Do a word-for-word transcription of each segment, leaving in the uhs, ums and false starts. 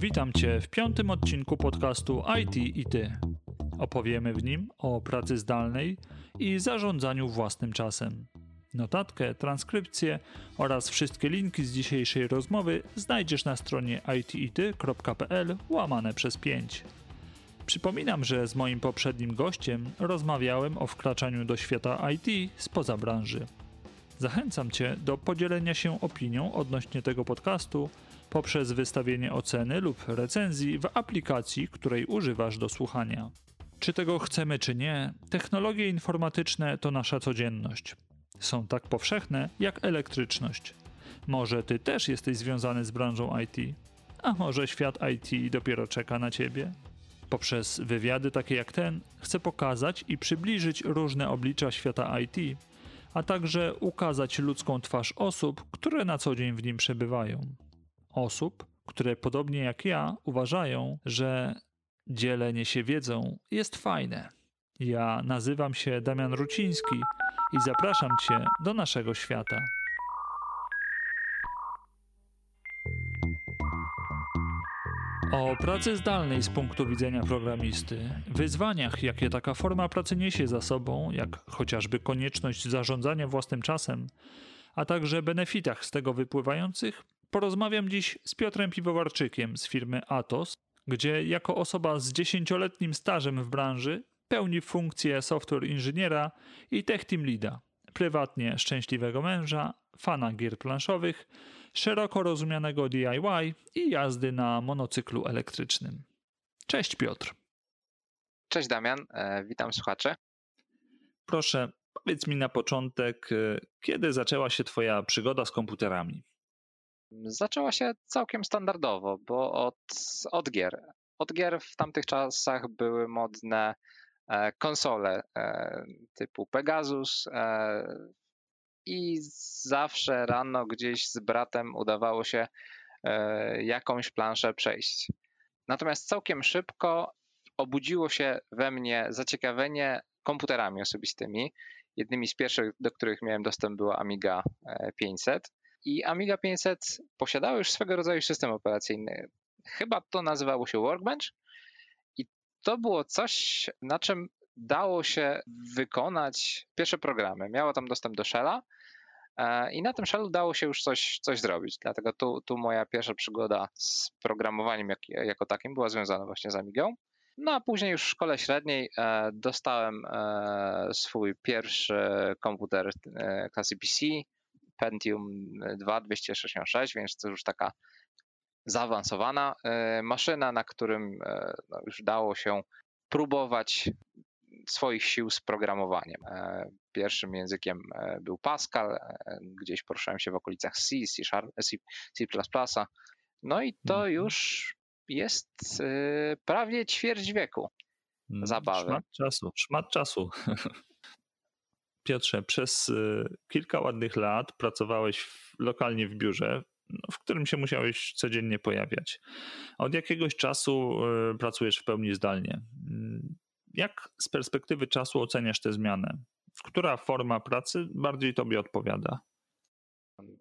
Witam Cię w piątym odcinku podcastu I T i Ty. Opowiemy w nim o pracy zdalnej i zarządzaniu własnym czasem. Notatkę, transkrypcję oraz wszystkie linki z dzisiejszej rozmowy znajdziesz na stronie itity.pl łamane przez pięć. Przypominam, że z moim poprzednim gościem rozmawiałem o wkraczaniu do świata I T spoza branży. Zachęcam Cię do podzielenia się opinią odnośnie tego podcastu poprzez wystawienie oceny lub recenzji w aplikacji, której używasz do słuchania. Czy tego chcemy, czy nie, technologie informatyczne to nasza codzienność. Są tak powszechne jak elektryczność. Może Ty też jesteś związany z branżą I T, a może świat I T dopiero czeka na Ciebie? Poprzez wywiady takie jak ten chcę pokazać i przybliżyć różne oblicza świata I T, a także ukazać ludzką twarz osób, które na co dzień w nim przebywają. Osób, które podobnie jak ja uważają, że dzielenie się wiedzą jest fajne. Ja nazywam się Damian Ruciński i zapraszam Cię do naszego świata. O pracy zdalnej z punktu widzenia programisty, wyzwaniach, jakie taka forma pracy niesie za sobą, jak chociażby konieczność zarządzania własnym czasem, a także benefitach z tego wypływających, porozmawiam dziś z Piotrem Piwowarczykiem z firmy Atos, gdzie jako osoba z dziesięcioletnim stażem w branży pełni funkcję software inżyniera i tech team leada, prywatnie szczęśliwego męża, fana gier planszowych, szeroko rozumianego D I Y i jazdy na monocyklu elektrycznym. Cześć Piotr. Cześć Damian, witam słuchacze. Proszę, powiedz mi na początek, kiedy zaczęła się Twoja przygoda z komputerami? Zaczęła się całkiem standardowo, bo od, od gier. Od gier w tamtych czasach były modne konsole typu Pegasus i zawsze rano gdzieś z bratem udawało się jakąś planszę przejść. Natomiast całkiem szybko obudziło się we mnie zaciekawienie komputerami osobistymi. Jednymi z pierwszych, do których miałem dostęp, była Amiga pięćset. I Amiga pięćset posiadała już swego rodzaju system operacyjny. Chyba to nazywało się Workbench. I to było coś, na czym dało się wykonać pierwsze programy. Miało tam dostęp do Shella i na tym Shellu dało się już coś, coś zrobić. Dlatego tu, tu moja pierwsza przygoda z programowaniem jak, jako takim była związana właśnie z Amigą. No a później już w szkole średniej dostałem swój pierwszy komputer klasy P C, Pentium dwa dwieście sześćdziesiąt sześć, więc to już taka zaawansowana maszyna, na którym już dało się próbować swoich sił z programowaniem. Pierwszym językiem był Pascal, gdzieś poruszałem się w okolicach C, C, C plus plus. No i to już jest prawie ćwierć wieku zabawy. Szmat czasu, szmat czasu. Piotrze, przez kilka ładnych lat pracowałeś w, lokalnie w biurze, w którym się musiałeś codziennie pojawiać. Od jakiegoś czasu pracujesz w pełni zdalnie. Jak z perspektywy czasu oceniasz tę zmianę? Która forma pracy bardziej Tobie odpowiada?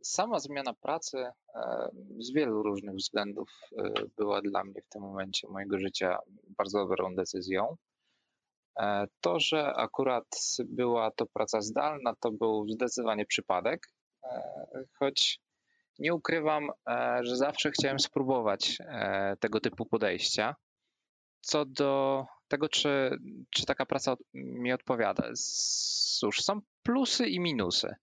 Sama zmiana pracy z wielu różnych względów była dla mnie w tym momencie mojego życia bardzo dobrą decyzją. To, że akurat była to praca zdalna, to był zdecydowanie przypadek, choć nie ukrywam, że zawsze chciałem spróbować tego typu podejścia. Co do tego, czy, czy taka praca mi odpowiada, cóż, są plusy i minusy.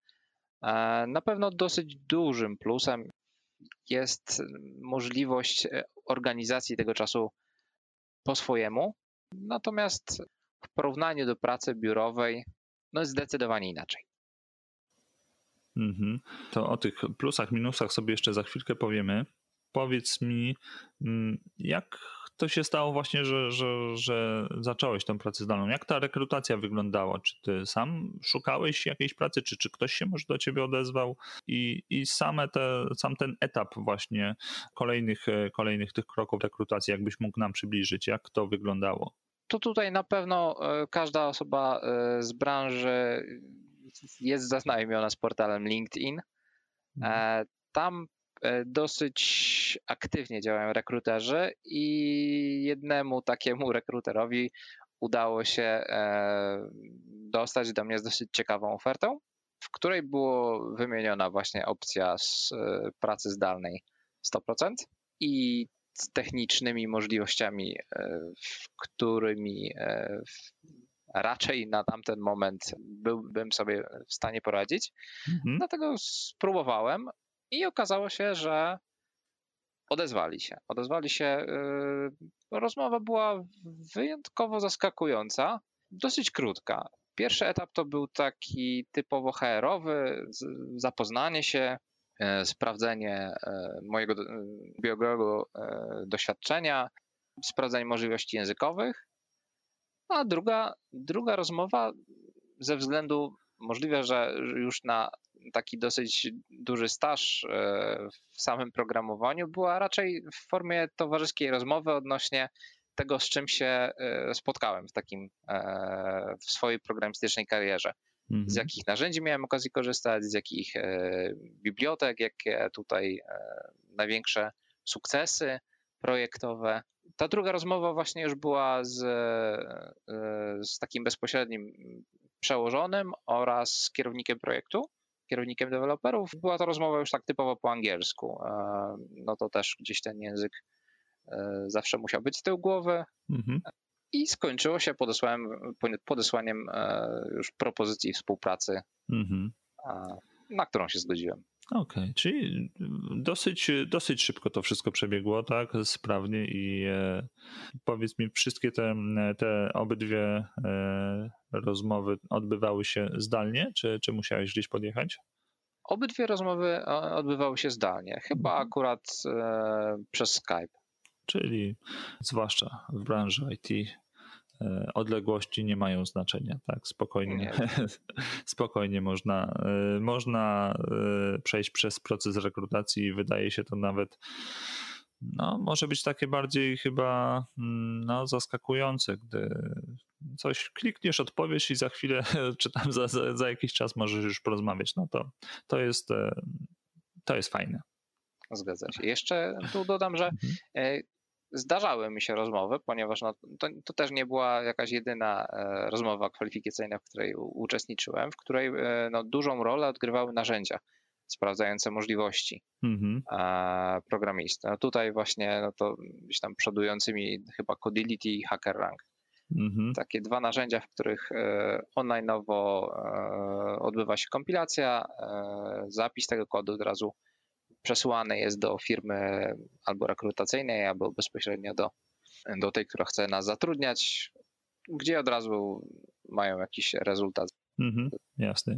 Na pewno dosyć dużym plusem jest możliwość organizacji tego czasu po swojemu, natomiast w porównaniu do pracy biurowej, no jest zdecydowanie inaczej. Mm-hmm. To o tych plusach, minusach sobie jeszcze za chwilkę powiemy. Powiedz mi, jak to się stało właśnie, że, że, że zacząłeś tę pracę zdalną? Jak ta rekrutacja wyglądała? Czy ty sam szukałeś jakiejś pracy? Czy, czy ktoś się może do ciebie odezwał? I, i same te, sam ten etap właśnie kolejnych, kolejnych tych kroków rekrutacji, jakbyś mógł nam przybliżyć, jak to wyglądało? To tutaj na pewno każda osoba z branży jest zaznajomiona z portalem LinkedIn. Tam dosyć aktywnie działają rekruterzy i jednemu takiemu rekruterowi udało się dostać do mnie z dosyć ciekawą ofertą, w której było wymieniona właśnie opcja z pracy zdalnej sto procent i z technicznymi możliwościami, którymi raczej na tamten moment byłbym sobie w stanie poradzić. Mhm. Dlatego spróbowałem i okazało się, że odezwali się. Odezwali się. Rozmowa była wyjątkowo zaskakująca, dosyć krótka. Pierwszy etap to był taki typowo H R-owy, zapoznanie się, sprawdzenie mojego biegłego doświadczenia, sprawdzenie możliwości językowych. A druga, druga rozmowa ze względu, możliwe, że już na taki dosyć duży staż w samym programowaniu, była raczej w formie towarzyskiej rozmowy odnośnie tego, z czym się spotkałem w takim w swojej programistycznej karierze. Mhm. Z jakich narzędzi miałem okazję korzystać, z jakich bibliotek, jakie tutaj największe sukcesy projektowe. Ta druga rozmowa właśnie już była z, z takim bezpośrednim przełożonym oraz kierownikiem projektu, kierownikiem deweloperów. Była to rozmowa już tak typowo po angielsku. No to też gdzieś ten język zawsze musiał być z tyłu głowy. Mhm. I skończyło się podesłaniem, podesłaniem już propozycji współpracy, mhm. na którą się zgodziłem. Okej, okay, czyli dosyć, dosyć szybko to wszystko przebiegło, tak, sprawnie i e, powiedz mi, wszystkie te, te obydwie e, rozmowy odbywały się zdalnie, czy, czy musiałeś gdzieś podjechać? Obydwie rozmowy odbywały się zdalnie, chyba akurat e, przez Skype. Czyli zwłaszcza w branży I T odległości nie mają znaczenia, tak? Spokojnie, spokojnie można, można przejść przez proces rekrutacji i wydaje się to nawet, no, może być takie bardziej chyba, no, zaskakujące, gdy coś klikniesz, odpowiesz i za chwilę, czy tam za, za, za jakiś czas możesz już porozmawiać. No to, to jest, to jest fajne. Zgadza się. Jeszcze tu dodam, że zdarzały mi się rozmowy, ponieważ no, to, to też nie była jakaś jedyna rozmowa kwalifikacyjna, w której uczestniczyłem, w której no, dużą rolę odgrywały narzędzia sprawdzające możliwości mm-hmm. programisty. No, tutaj właśnie no, to gdzieś tam przodującymi chyba Codility i HackerRank. Mm-hmm. Takie dwa narzędzia, w których online'owo odbywa się kompilacja, zapis tego kodu od razu przesyłany jest do firmy albo rekrutacyjnej, albo bezpośrednio do, do tej, która chce nas zatrudniać, gdzie od razu mają jakiś rezultat. Mhm, jasne.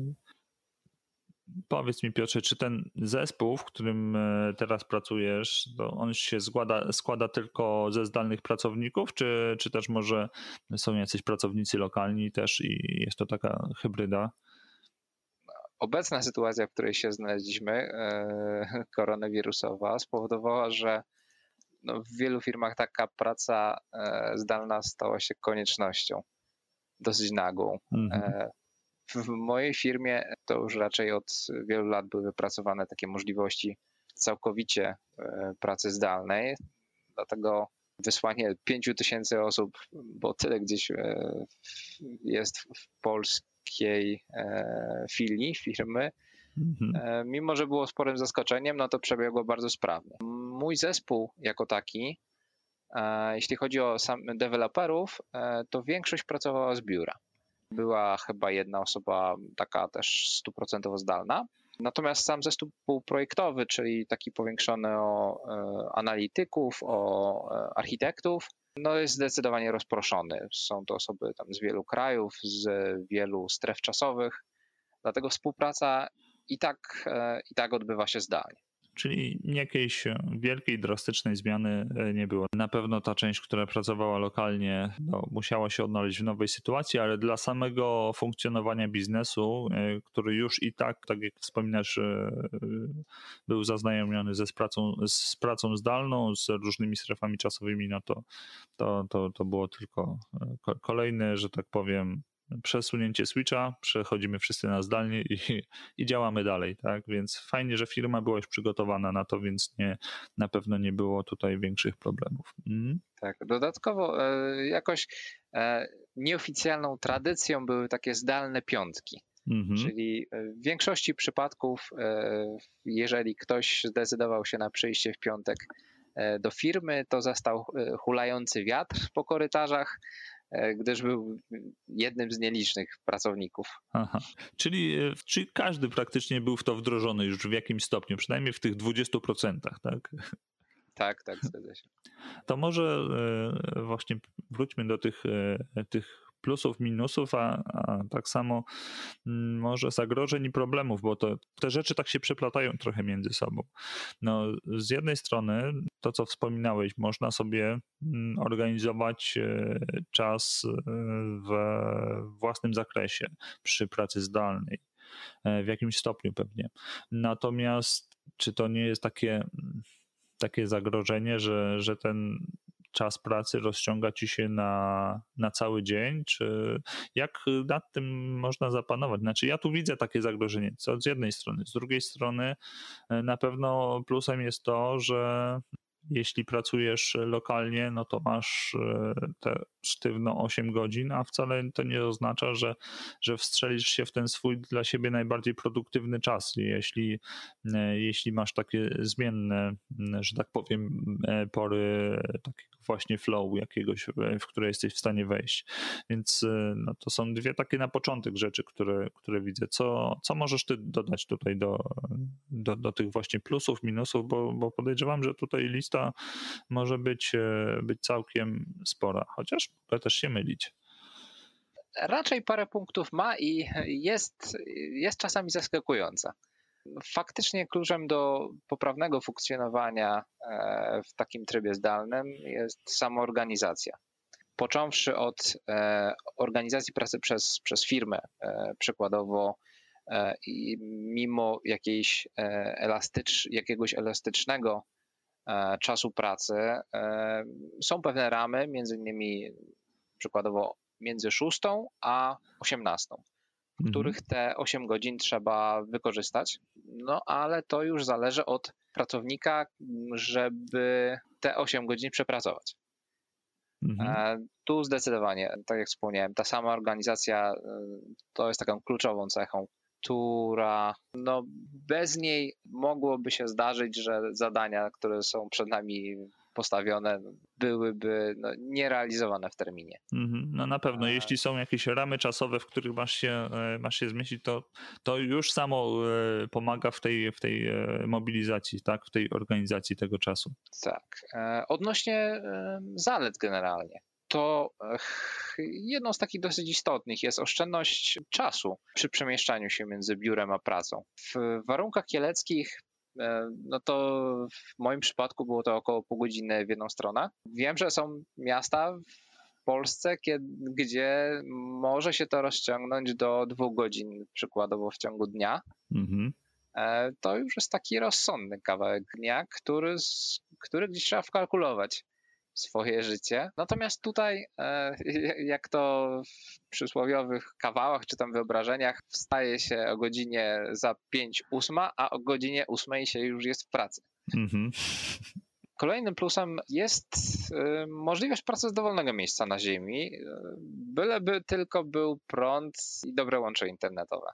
Powiedz mi, Piotrze, czy ten zespół, w którym teraz pracujesz, to on się składa, składa tylko ze zdalnych pracowników, czy, czy też może są jacyś pracownicy lokalni też i jest to taka hybryda? Obecna sytuacja, w której się znaleźliśmy, koronawirusowa, spowodowała, że no w wielu firmach taka praca zdalna stała się koniecznością, dosyć nagłą. Mhm. W mojej firmie to już raczej od wielu lat były wypracowane takie możliwości całkowicie pracy zdalnej, dlatego wysłanie pięciu tysięcy osób, bo tyle gdzieś jest w Polsce, filii, firmy, mhm. mimo że było sporym zaskoczeniem, no to przebiegło bardzo sprawnie. Mój zespół jako taki, jeśli chodzi o sam deweloperów, to większość pracowała z biura. Była chyba jedna osoba taka też stuprocentowo zdalna. Natomiast sam zespół projektowy, czyli taki powiększony o analityków, o architektów, no jest zdecydowanie rozproszony. Są to osoby tam z wielu krajów, z wielu stref czasowych, dlatego współpraca i tak, i tak odbywa się zdalnie. Czyli jakiejś wielkiej, drastycznej zmiany nie było. Na pewno ta część, która pracowała lokalnie, no, musiała się odnaleźć w nowej sytuacji, ale dla samego funkcjonowania biznesu, który już i tak, tak jak wspominasz, był zaznajomiony ze z pracą, z pracą zdalną, z różnymi strefami czasowymi, no to, to, to, to było tylko kolejny, że tak powiem, przesunięcie switcha, przechodzimy wszyscy na zdalnie i, i działamy dalej, tak? Więc fajnie, że firma była już przygotowana na to, więc nie, na pewno nie było tutaj większych problemów. Mm. Tak, dodatkowo jakoś nieoficjalną tradycją były takie zdalne piątki. Mhm. Czyli w większości przypadków, jeżeli ktoś zdecydował się na przyjście w piątek do firmy, to zastał hulający wiatr po korytarzach, gdyż był jednym z nielicznych pracowników. Aha. Czyli, czyli każdy praktycznie był w to wdrożony już w jakimś stopniu, przynajmniej w tych dwudziestu procentach, tak? Tak, tak, zgadza się. To może właśnie wróćmy do tych, tych plusów, minusów, a, a tak samo może zagrożeń i problemów, bo to, te rzeczy tak się przeplatają trochę między sobą. No, z jednej strony to, co wspominałeś, można sobie organizować czas we własnym zakresie przy pracy zdalnej, w jakimś stopniu pewnie. Natomiast czy to nie jest takie, takie zagrożenie, że, że ten czas pracy rozciąga ci się na, na cały dzień, czy jak nad tym można zapanować? Znaczy ja tu widzę takie zagrożenie, co z jednej strony, z drugiej strony na pewno plusem jest to, że jeśli pracujesz lokalnie, no to masz te sztywno osiem godzin, a wcale to nie oznacza, że, że wstrzelisz się w ten swój dla siebie najbardziej produktywny czas. Jeśli, jeśli masz takie zmienne, że tak powiem, pory takiego właśnie flow jakiegoś, w które jesteś w stanie wejść. Więc no, to są dwie takie na początek rzeczy, które, które widzę. Co, co możesz ty dodać tutaj do, do, do tych właśnie plusów, minusów, bo, bo podejrzewam, że tutaj lista może być, być całkiem spora, chociaż mogę też się mylić. Raczej parę punktów ma i jest, jest czasami zaskakująca. Faktycznie kluczem do poprawnego funkcjonowania w takim trybie zdalnym jest samoorganizacja. Począwszy od organizacji pracy przez, przez firmę, przykładowo i mimo jakiejś elastycz, jakiegoś elastycznego czasu pracy. Są pewne ramy, między innymi przykładowo między szóstą a osiemnastą, w mhm. których te osiem godzin trzeba wykorzystać, no ale to już zależy od pracownika, żeby te osiem godzin przepracować. Mhm. Tu zdecydowanie, tak jak wspomniałem, ta sama organizacja to jest taką kluczową cechą, która no bez niej mogłoby się zdarzyć, że zadania, które są przed nami postawione, byłyby no, nierealizowane w terminie. No na pewno, jeśli są jakieś ramy czasowe, w których masz się, masz się zmieścić, to, to już samo pomaga w tej, w tej mobilizacji, tak, w tej organizacji tego czasu. Tak. Odnośnie zalet generalnie, to jedną z takich dosyć istotnych jest oszczędność czasu przy przemieszczaniu się między biurem a pracą. W warunkach kieleckich, no to w moim przypadku było to około pół godziny w jedną stronę. Wiem, że są miasta w Polsce, gdzie może się to rozciągnąć do dwóch godzin przykładowo w ciągu dnia. Mhm. To już jest taki rozsądny kawałek dnia, który, który gdzieś trzeba wkalkulować swoje życie. Natomiast tutaj, jak to w przysłowiowych kawałach czy tam wyobrażeniach, wstaje się o godzinie za pięć ósma, a o godzinie ósmej się już jest w pracy. Mm-hmm. Kolejnym plusem jest możliwość pracy z dowolnego miejsca na ziemi, byleby tylko był prąd i dobre łącze internetowe.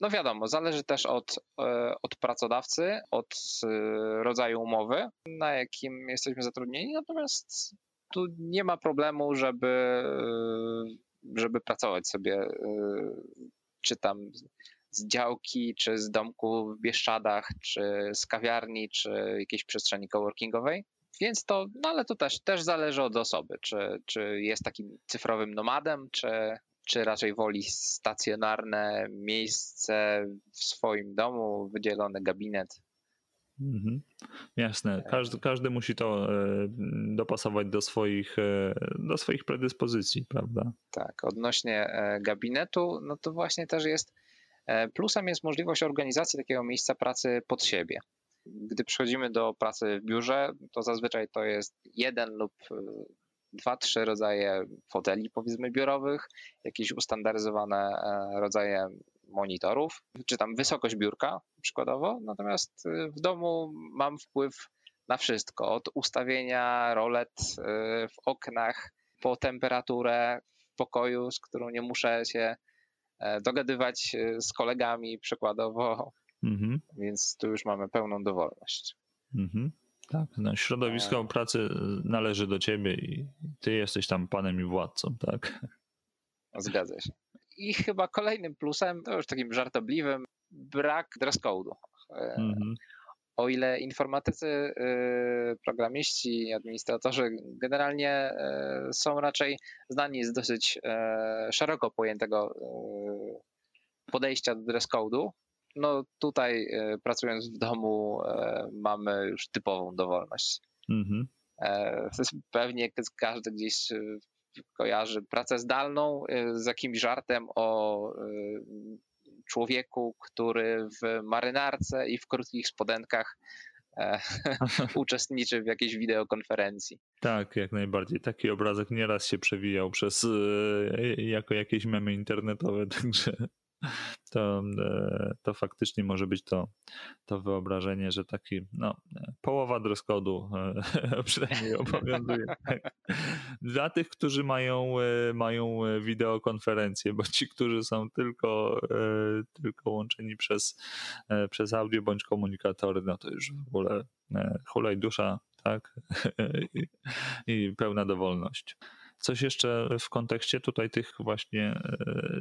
No wiadomo, zależy też od, od pracodawcy, od rodzaju umowy, na jakim jesteśmy zatrudnieni, natomiast tu nie ma problemu, żeby, żeby pracować sobie czy tam z działki, czy z domku w Bieszczadach, czy z kawiarni, czy jakiejś przestrzeni coworkingowej. Więc to, no ale to też, też zależy od osoby, czy, czy jest takim cyfrowym nomadem, czy... czy raczej woli stacjonarne miejsce w swoim domu, wydzielony gabinet. Mhm. Jasne, każdy, każdy musi to dopasować do swoich, do swoich predyspozycji, prawda? Tak, odnośnie gabinetu, no to właśnie też jest, plusem jest możliwość organizacji takiego miejsca pracy pod siebie. Gdy przychodzimy do pracy w biurze, to zazwyczaj to jest jeden lub dwa, trzy rodzaje foteli, powiedzmy, biurowych, jakieś ustandaryzowane rodzaje monitorów, czy tam wysokość biurka przykładowo, natomiast w domu mam wpływ na wszystko, od ustawienia rolet w oknach, po temperaturę w pokoju, z którą nie muszę się dogadywać z kolegami przykładowo, mhm. więc tu już mamy pełną dowolność. Mhm. Tak, no, środowisko e... pracy należy do ciebie i ty jesteś tam panem i władcą, tak? Zgadza się. I chyba kolejnym plusem, to już takim żartobliwym, brak dress code'u. Mhm. O ile informatycy, programiści, administratorzy generalnie są raczej znani z dosyć szeroko pojętego podejścia do dress code'u, no tutaj pracując w domu mamy już typową dowolność. Mhm. To jest pewnie każdy gdzieś kojarzy pracę zdalną z jakimś żartem o człowieku, który w marynarce i w krótkich spodenkach e, uczestniczy w jakiejś wideokonferencji. Tak, jak najbardziej. Taki obrazek nieraz się przewijał przez e, jako jakieś memy internetowe, także to, e, to faktycznie może być to, to wyobrażenie, że taki no, połowa dress code'u e, przynajmniej obowiązuje. Dla tych, którzy mają, e, mają wideokonferencje, bo ci, którzy są tylko, e, tylko łączeni przez, e, przez audio bądź komunikatory, no to już w ogóle e, hulaj dusza, tak? I, i pełna dowolność. Coś jeszcze w kontekście tutaj tych właśnie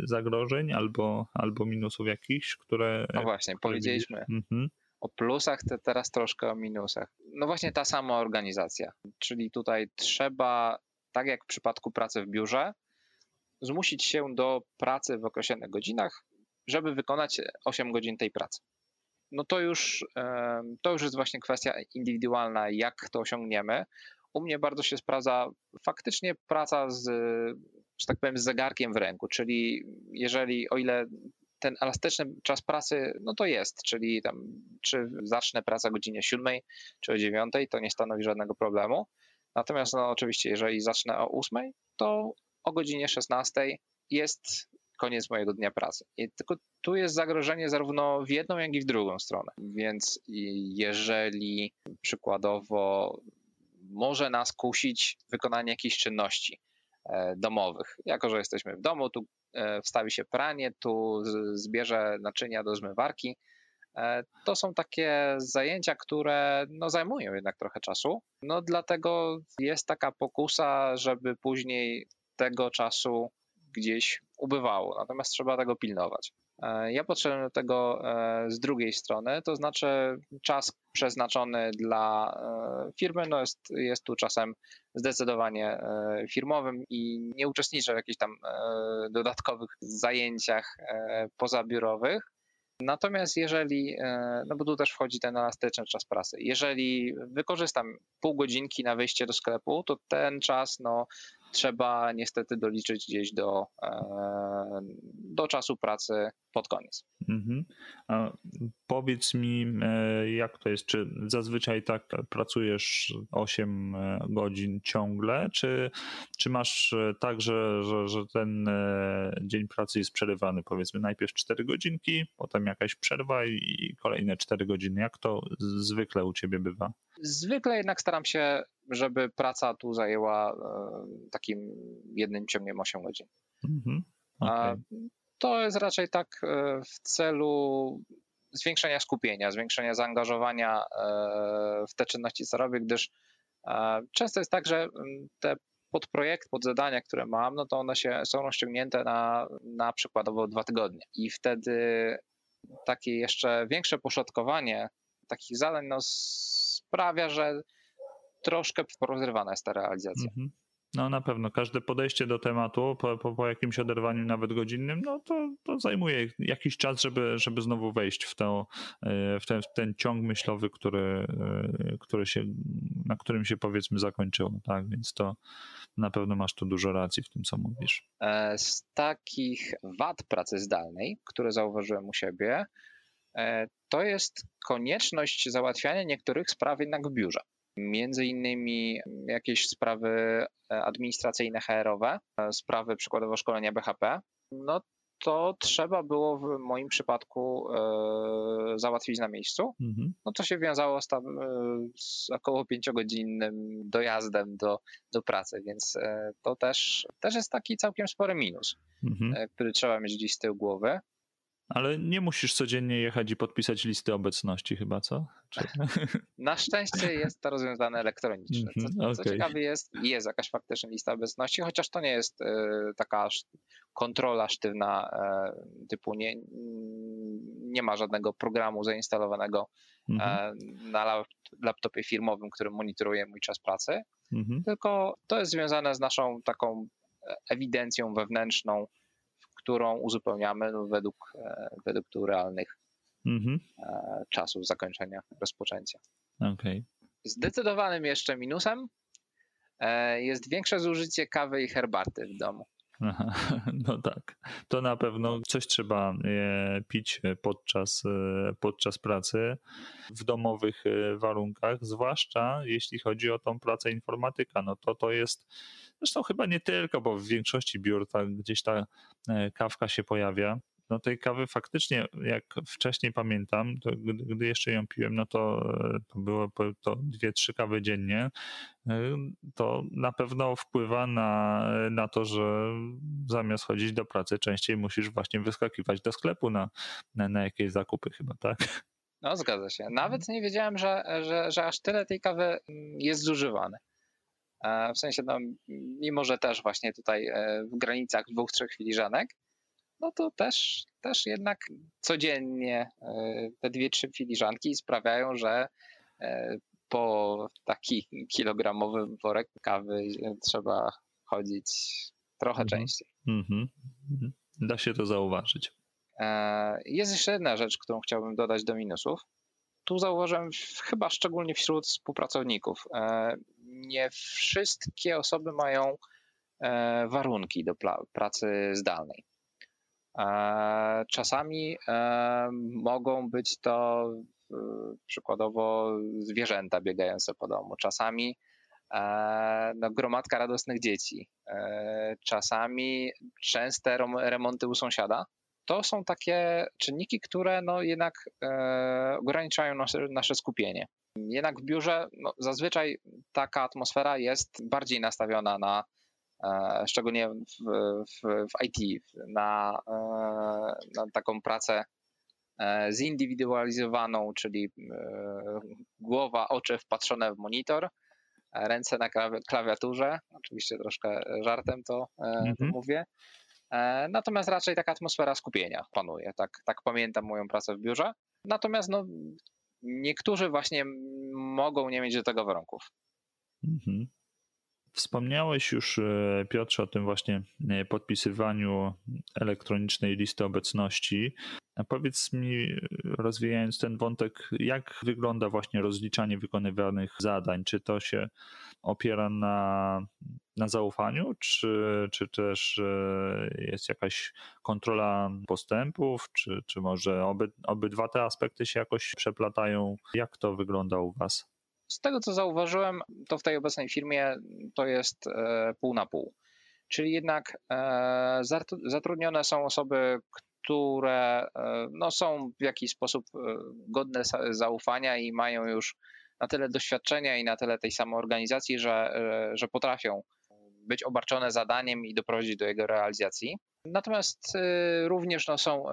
zagrożeń albo, albo minusów jakichś, które... No właśnie, które powiedzieliśmy mhm. o plusach, to teraz troszkę o minusach. No właśnie ta sama organizacja, czyli tutaj trzeba, tak jak w przypadku pracy w biurze, zmusić się do pracy w określonych godzinach, żeby wykonać osiem godzin tej pracy. No to już, to już jest właśnie kwestia indywidualna, jak to osiągniemy. U mnie bardzo się sprawdza faktycznie praca z, że tak powiem, z zegarkiem w ręku, czyli jeżeli, o ile ten elastyczny czas pracy, no to jest, czyli tam, czy zacznę pracę o godzinie siódmej, czy o dziewiątej, to nie stanowi żadnego problemu. Natomiast no, oczywiście, jeżeli zacznę o ósmej, to o godzinie szesnastej jest koniec mojego dnia pracy. I tylko tu jest zagrożenie zarówno w jedną, jak i w drugą stronę. Więc jeżeli przykładowo może nas kusić wykonanie jakichś czynności domowych. Jako że jesteśmy w domu, tu wstawi się pranie, tu zbierze naczynia do zmywarki. To są takie zajęcia, które no, zajmują jednak trochę czasu. No dlatego jest taka pokusa, żeby później tego czasu gdzieś ubywało. Natomiast trzeba tego pilnować. Ja podszedłem do tego z drugiej strony, to znaczy czas przeznaczony dla firmy no jest, jest tu czasem zdecydowanie firmowym i nie uczestniczę w jakichś tam dodatkowych zajęciach pozabiurowych. Natomiast jeżeli, no bo tu też wchodzi ten elastyczny czas pracy, jeżeli wykorzystam pół godzinki na wyjście do sklepu, to ten czas no, trzeba niestety doliczyć gdzieś do, do czasu pracy pod koniec. Mhm. A powiedz mi, jak to jest, czy zazwyczaj tak pracujesz osiem godzin ciągle, czy, czy masz tak, że, że, że ten dzień pracy jest przerywany, powiedzmy najpierw cztery godzinki, potem jakaś przerwa i kolejne cztery godziny, jak to zwykle u ciebie bywa? Zwykle jednak staram się, żeby praca tu zajęła takim jednym ciągiem osiem godzin. Mhm. Okay. A to jest raczej tak w celu zwiększenia skupienia, zwiększenia zaangażowania w te czynności, co robię, gdyż często jest tak, że te podprojekty, podzadania, które mam, no to one się są rozciągnięte na, na przykładowo dwa tygodnie i wtedy takie jeszcze większe poszatkowanie takich zadań no, sprawia, że troszkę porozrywana jest ta realizacja. Mhm. No na pewno, każde podejście do tematu po, po, po jakimś oderwaniu nawet godzinnym, no to, to zajmuje jakiś czas, żeby, żeby znowu wejść w, to, w, ten, w ten ciąg myślowy, który, który się, na którym się powiedzmy zakończyło, tak, więc to na pewno masz tu dużo racji w tym, co mówisz. Z takich wad pracy zdalnej, które zauważyłem u siebie, to jest konieczność załatwiania niektórych spraw jednak w biurze. Między innymi jakieś sprawy administracyjne, H R owe, sprawy przykładowo szkolenia B H P, no to trzeba było w moim przypadku załatwić na miejscu. Mhm. No to się wiązało z, tam, z około pięciogodzinnym dojazdem do, do pracy, więc to też, też jest taki całkiem spory minus, mhm. który trzeba mieć gdzieś z tyłu głowy. Ale nie musisz codziennie jechać i podpisać listy obecności chyba, co? Czy... Na szczęście jest to rozwiązane elektronicznie. Co, okay. co ciekawe jest, jest jakaś faktyczna lista obecności, chociaż to nie jest y, taka kontrola sztywna y, typu nie, nie ma żadnego programu zainstalowanego mhm. y, na laptopie firmowym, który monitoruje mój czas pracy, mhm. tylko to jest związane z naszą taką ewidencją wewnętrzną, którą uzupełniamy według, według tu realnych mm-hmm. czasów zakończenia, rozpoczęcia. Okay. Zdecydowanym jeszcze minusem jest większe zużycie kawy i herbaty w domu. Aha, no tak, to na pewno coś trzeba pić podczas, podczas pracy w domowych warunkach, zwłaszcza jeśli chodzi o tą pracę informatyka, no to to jest, zresztą chyba nie tylko, bo w większości biur ta, gdzieś ta kawka się pojawia. No tej kawy faktycznie, jak wcześniej pamiętam, to gdy jeszcze ją piłem, no to, to było to dwie, trzy kawy dziennie. To na pewno wpływa na, na to, że zamiast chodzić do pracy, częściej musisz właśnie wyskakiwać do sklepu na, na, na jakieś zakupy chyba, tak? No zgadza się. Nawet nie wiedziałem, że, że, że aż tyle tej kawy jest zużywane. W sensie, no, mimo że też właśnie tutaj w granicach dwóch, trzech filiżanek, no to też, też jednak codziennie te dwie, trzy filiżanki sprawiają, że po taki kilogramowy worek kawy trzeba chodzić trochę mm-hmm. częściej. Mm-hmm. Da się to zauważyć. Jest jeszcze jedna rzecz, którą chciałbym dodać do minusów. Tu zauważyłem chyba szczególnie wśród współpracowników. Nie wszystkie osoby mają warunki do pracy zdalnej. Czasami mogą być to przykładowo zwierzęta biegające po domu, czasami no, gromadka radosnych dzieci, czasami częste remonty u sąsiada. To są takie czynniki, które no, jednak ograniczają nasze, nasze skupienie. Jednak w biurze no, zazwyczaj taka atmosfera jest bardziej nastawiona na szczególnie w, w, w I T, na, na taką pracę zindywidualizowaną, czyli głowa, oczy wpatrzone w monitor, ręce na klawiaturze, oczywiście troszkę żartem to, mm-hmm. to mówię, natomiast raczej taka atmosfera skupienia panuje, tak, tak pamiętam moją pracę w biurze, natomiast no, niektórzy właśnie mogą nie mieć do tego warunków. Mm-hmm. Wspomniałeś już, Piotrze, o tym właśnie podpisywaniu elektronicznej listy obecności. A powiedz mi, rozwijając ten wątek, jak wygląda właśnie rozliczanie wykonywanych zadań? Czy to się opiera na, na zaufaniu, czy, czy też jest jakaś kontrola postępów, czy, czy może oby, obydwa te aspekty się jakoś przeplatają? Jak to wygląda u was? Z tego, co zauważyłem, to w tej obecnej firmie to jest pół na pół. Czyli jednak zatrudnione są osoby, które no, są w jakiś sposób godne zaufania i mają już na tyle doświadczenia i na tyle tej samoorganizacji, że, że potrafią być obarczone zadaniem i doprowadzić do jego realizacji. Natomiast również no, są,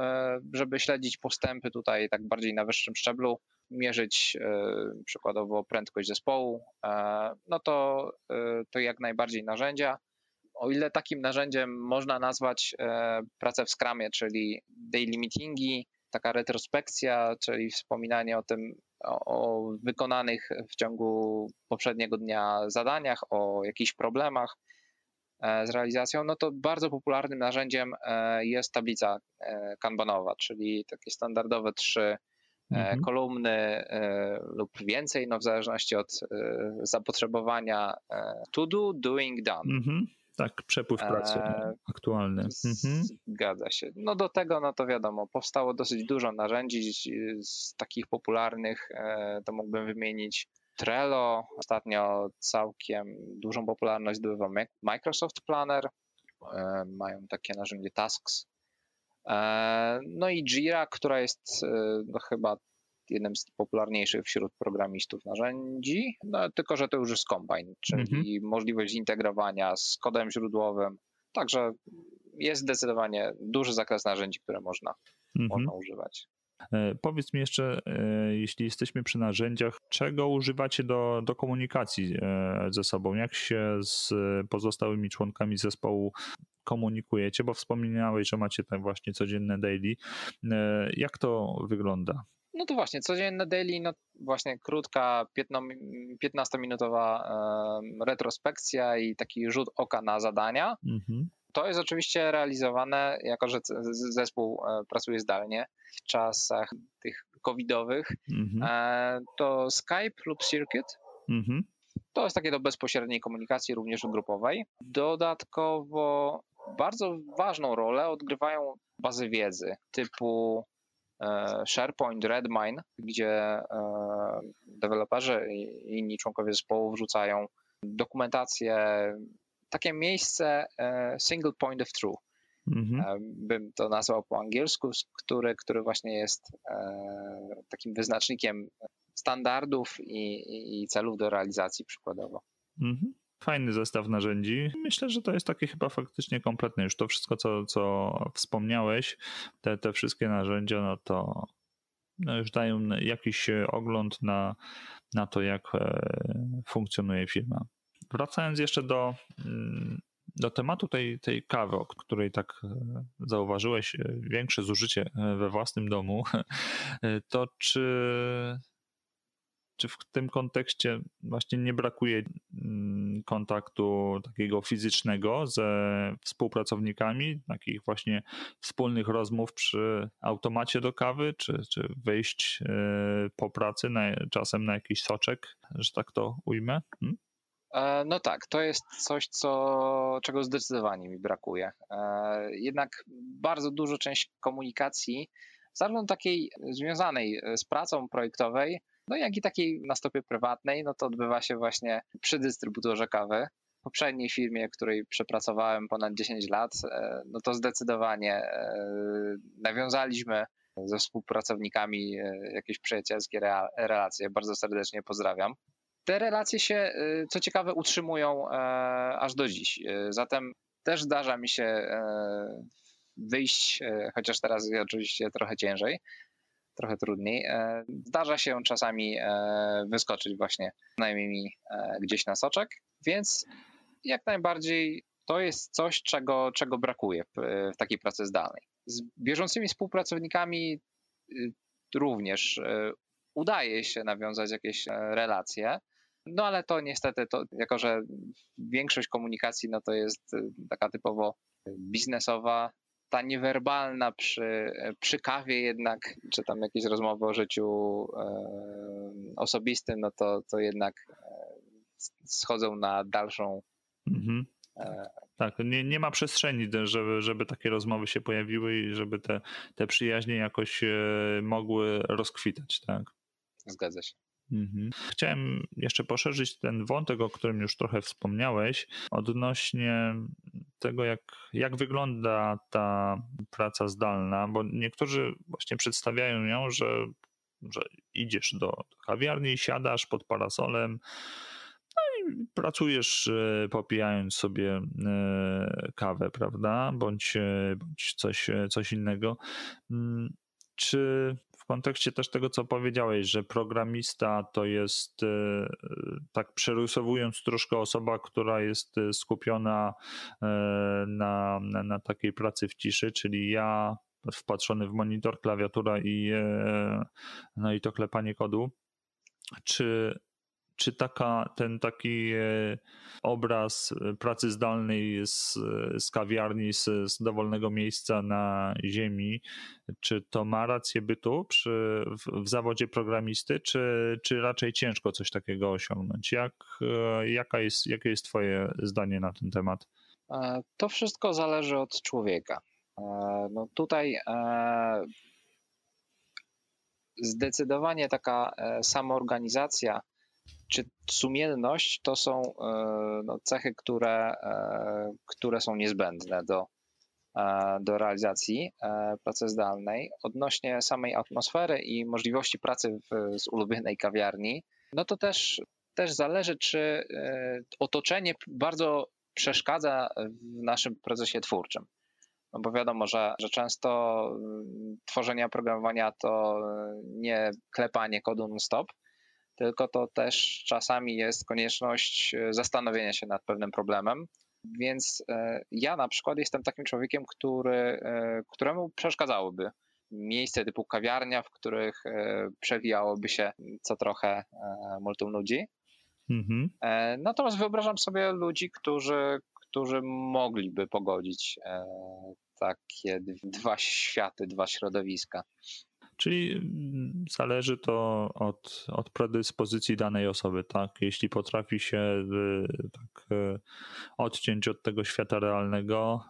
żeby śledzić postępy tutaj tak bardziej na wyższym szczeblu, mierzyć y, przykładowo prędkość zespołu, y, no to, y, to jak najbardziej narzędzia. O ile takim narzędziem można nazwać y, pracę w Scrumie, czyli daily meetingi, taka retrospekcja, czyli wspominanie o tym, o, o wykonanych w ciągu poprzedniego dnia zadaniach, o jakichś problemach y, z realizacją, no to bardzo popularnym narzędziem y, jest tablica y, kanbanowa, czyli takie standardowe trzy Mhm. kolumny lub więcej, no w zależności od zapotrzebowania to do, doing, done. Mhm. Tak, przepływ pracy e... aktualny. Mhm. Zgadza się. No do tego, no to wiadomo, powstało dosyć dużo narzędzi z takich popularnych, to mógłbym wymienić Trello, ostatnio całkiem dużą popularność zdobywa Microsoft Planner, mają takie narzędzie Tasks, no i Jira, która jest no, chyba jednym z popularniejszych wśród programistów narzędzi, no, tylko że to już jest Combine, czyli mhm. możliwość zintegrowania z kodem źródłowym, także jest zdecydowanie duży zakres narzędzi, które można, mhm. można używać. Powiedz mi jeszcze, jeśli jesteśmy przy narzędziach, czego używacie do, do komunikacji ze sobą? Jak się z pozostałymi członkami zespołu komunikujecie? Bo wspominałeś, że macie tam właśnie codzienne daily. Jak to wygląda? No to właśnie, codzienne daily, no właśnie krótka, piętnastominutowa retrospekcja i taki rzut oka na zadania. Mhm. To jest oczywiście realizowane, jako że zespół pracuje zdalnie w czasach tych covidowych, mm-hmm. to Skype lub Circuit. Mm-hmm. To jest takie do bezpośredniej komunikacji, również grupowej. Dodatkowo bardzo ważną rolę odgrywają bazy wiedzy typu SharePoint, Redmine, gdzie deweloperzy i inni członkowie zespołu wrzucają dokumentację, takie miejsce single point of truth, mm-hmm. bym to nazwał po angielsku, który, który właśnie jest takim wyznacznikiem standardów i, i celów do realizacji przykładowo. Mm-hmm. Fajny zestaw narzędzi. Myślę, że to jest takie chyba faktycznie kompletne. Już to wszystko, co, co wspomniałeś, te, te wszystkie narzędzia, no to no już dają jakiś ogląd na, na to, jak funkcjonuje firma. Wracając jeszcze do, do tematu tej, tej kawy, o której tak zauważyłeś większe zużycie we własnym domu, to czy, czy w tym kontekście właśnie nie brakuje kontaktu takiego fizycznego ze współpracownikami, takich właśnie wspólnych rozmów przy automacie do kawy, czy, czy wyjść po pracy na, czasem na jakiś soczek, że tak to ujmę? Hmm? No tak, to jest coś, co, czego zdecydowanie mi brakuje. Jednak bardzo duża część komunikacji, zarówno takiej związanej z pracą projektowej, no jak i takiej na stopie prywatnej, no to odbywa się właśnie przy dystrybutorze kawy. W poprzedniej firmie, w której przepracowałem ponad dziesięć lat, no to zdecydowanie nawiązaliśmy ze współpracownikami jakieś przyjacielskie relacje. Bardzo serdecznie pozdrawiam. Te relacje się, co ciekawe, utrzymują aż do dziś. Zatem też zdarza mi się wyjść, chociaż teraz oczywiście trochę ciężej, trochę trudniej. Zdarza się czasami wyskoczyć właśnie przynajmniej gdzieś na soczek, więc jak najbardziej to jest coś, czego, czego brakuje w takiej pracy zdalnej. Z bieżącymi współpracownikami również udaje się nawiązać jakieś relacje, no ale to niestety, to, jako że większość komunikacji no to jest taka typowo biznesowa, ta niewerbalna przy, przy kawie jednak, czy tam jakieś rozmowy o życiu e, osobistym, no to, to jednak schodzą na dalszą... Mhm. Tak, nie, nie ma przestrzeni, żeby, żeby takie rozmowy się pojawiły i żeby te, te przyjaźnie jakoś mogły rozkwitać, tak? Zgadza się. Mhm. Chciałem jeszcze poszerzyć ten wątek, o którym już trochę wspomniałeś, odnośnie tego, jak, jak wygląda ta praca zdalna, bo niektórzy właśnie przedstawiają ją, że, że idziesz do kawiarni, siadasz pod parasolem, pracujesz popijając sobie kawę, prawda? Bądź, bądź coś, coś innego. Czy w kontekście też tego, co powiedziałeś, że programista to jest, tak przerysowując troszkę, osoba, która jest skupiona na, na, na takiej pracy w ciszy, czyli ja wpatrzony w monitor, klawiatura i, no i to klepanie kodu. Czy Czy taka, ten taki obraz pracy zdalnej z, z kawiarni, z, z dowolnego miejsca na ziemi, czy to ma rację bytu przy, w, w zawodzie programisty, czy, czy raczej ciężko coś takiego osiągnąć? Jak, jaka jest, jakie jest twoje zdanie na ten temat? To wszystko zależy od człowieka. No tutaj zdecydowanie taka samoorganizacja Czy sumienność to są no, cechy, które, które są niezbędne do, do realizacji pracy zdalnej? Odnośnie samej atmosfery i możliwości pracy w, z ulubionej kawiarni, no to też, też zależy, czy otoczenie bardzo przeszkadza w naszym procesie twórczym. No bo wiadomo, że, że często tworzenie oprogramowania to nie klepanie kodu non-stop, tylko to też czasami jest konieczność zastanowienia się nad pewnym problemem. Więc ja na przykład jestem takim człowiekiem, który, któremu przeszkadzałoby miejsce typu kawiarnia, w których przewijałoby się co trochę multum ludzi. Mhm. Natomiast wyobrażam sobie ludzi, którzy, którzy mogliby pogodzić takie dwa światy, dwa środowiska. Czyli zależy to od, od predyspozycji danej osoby, tak? Jeśli potrafi się tak odciąć od tego świata realnego,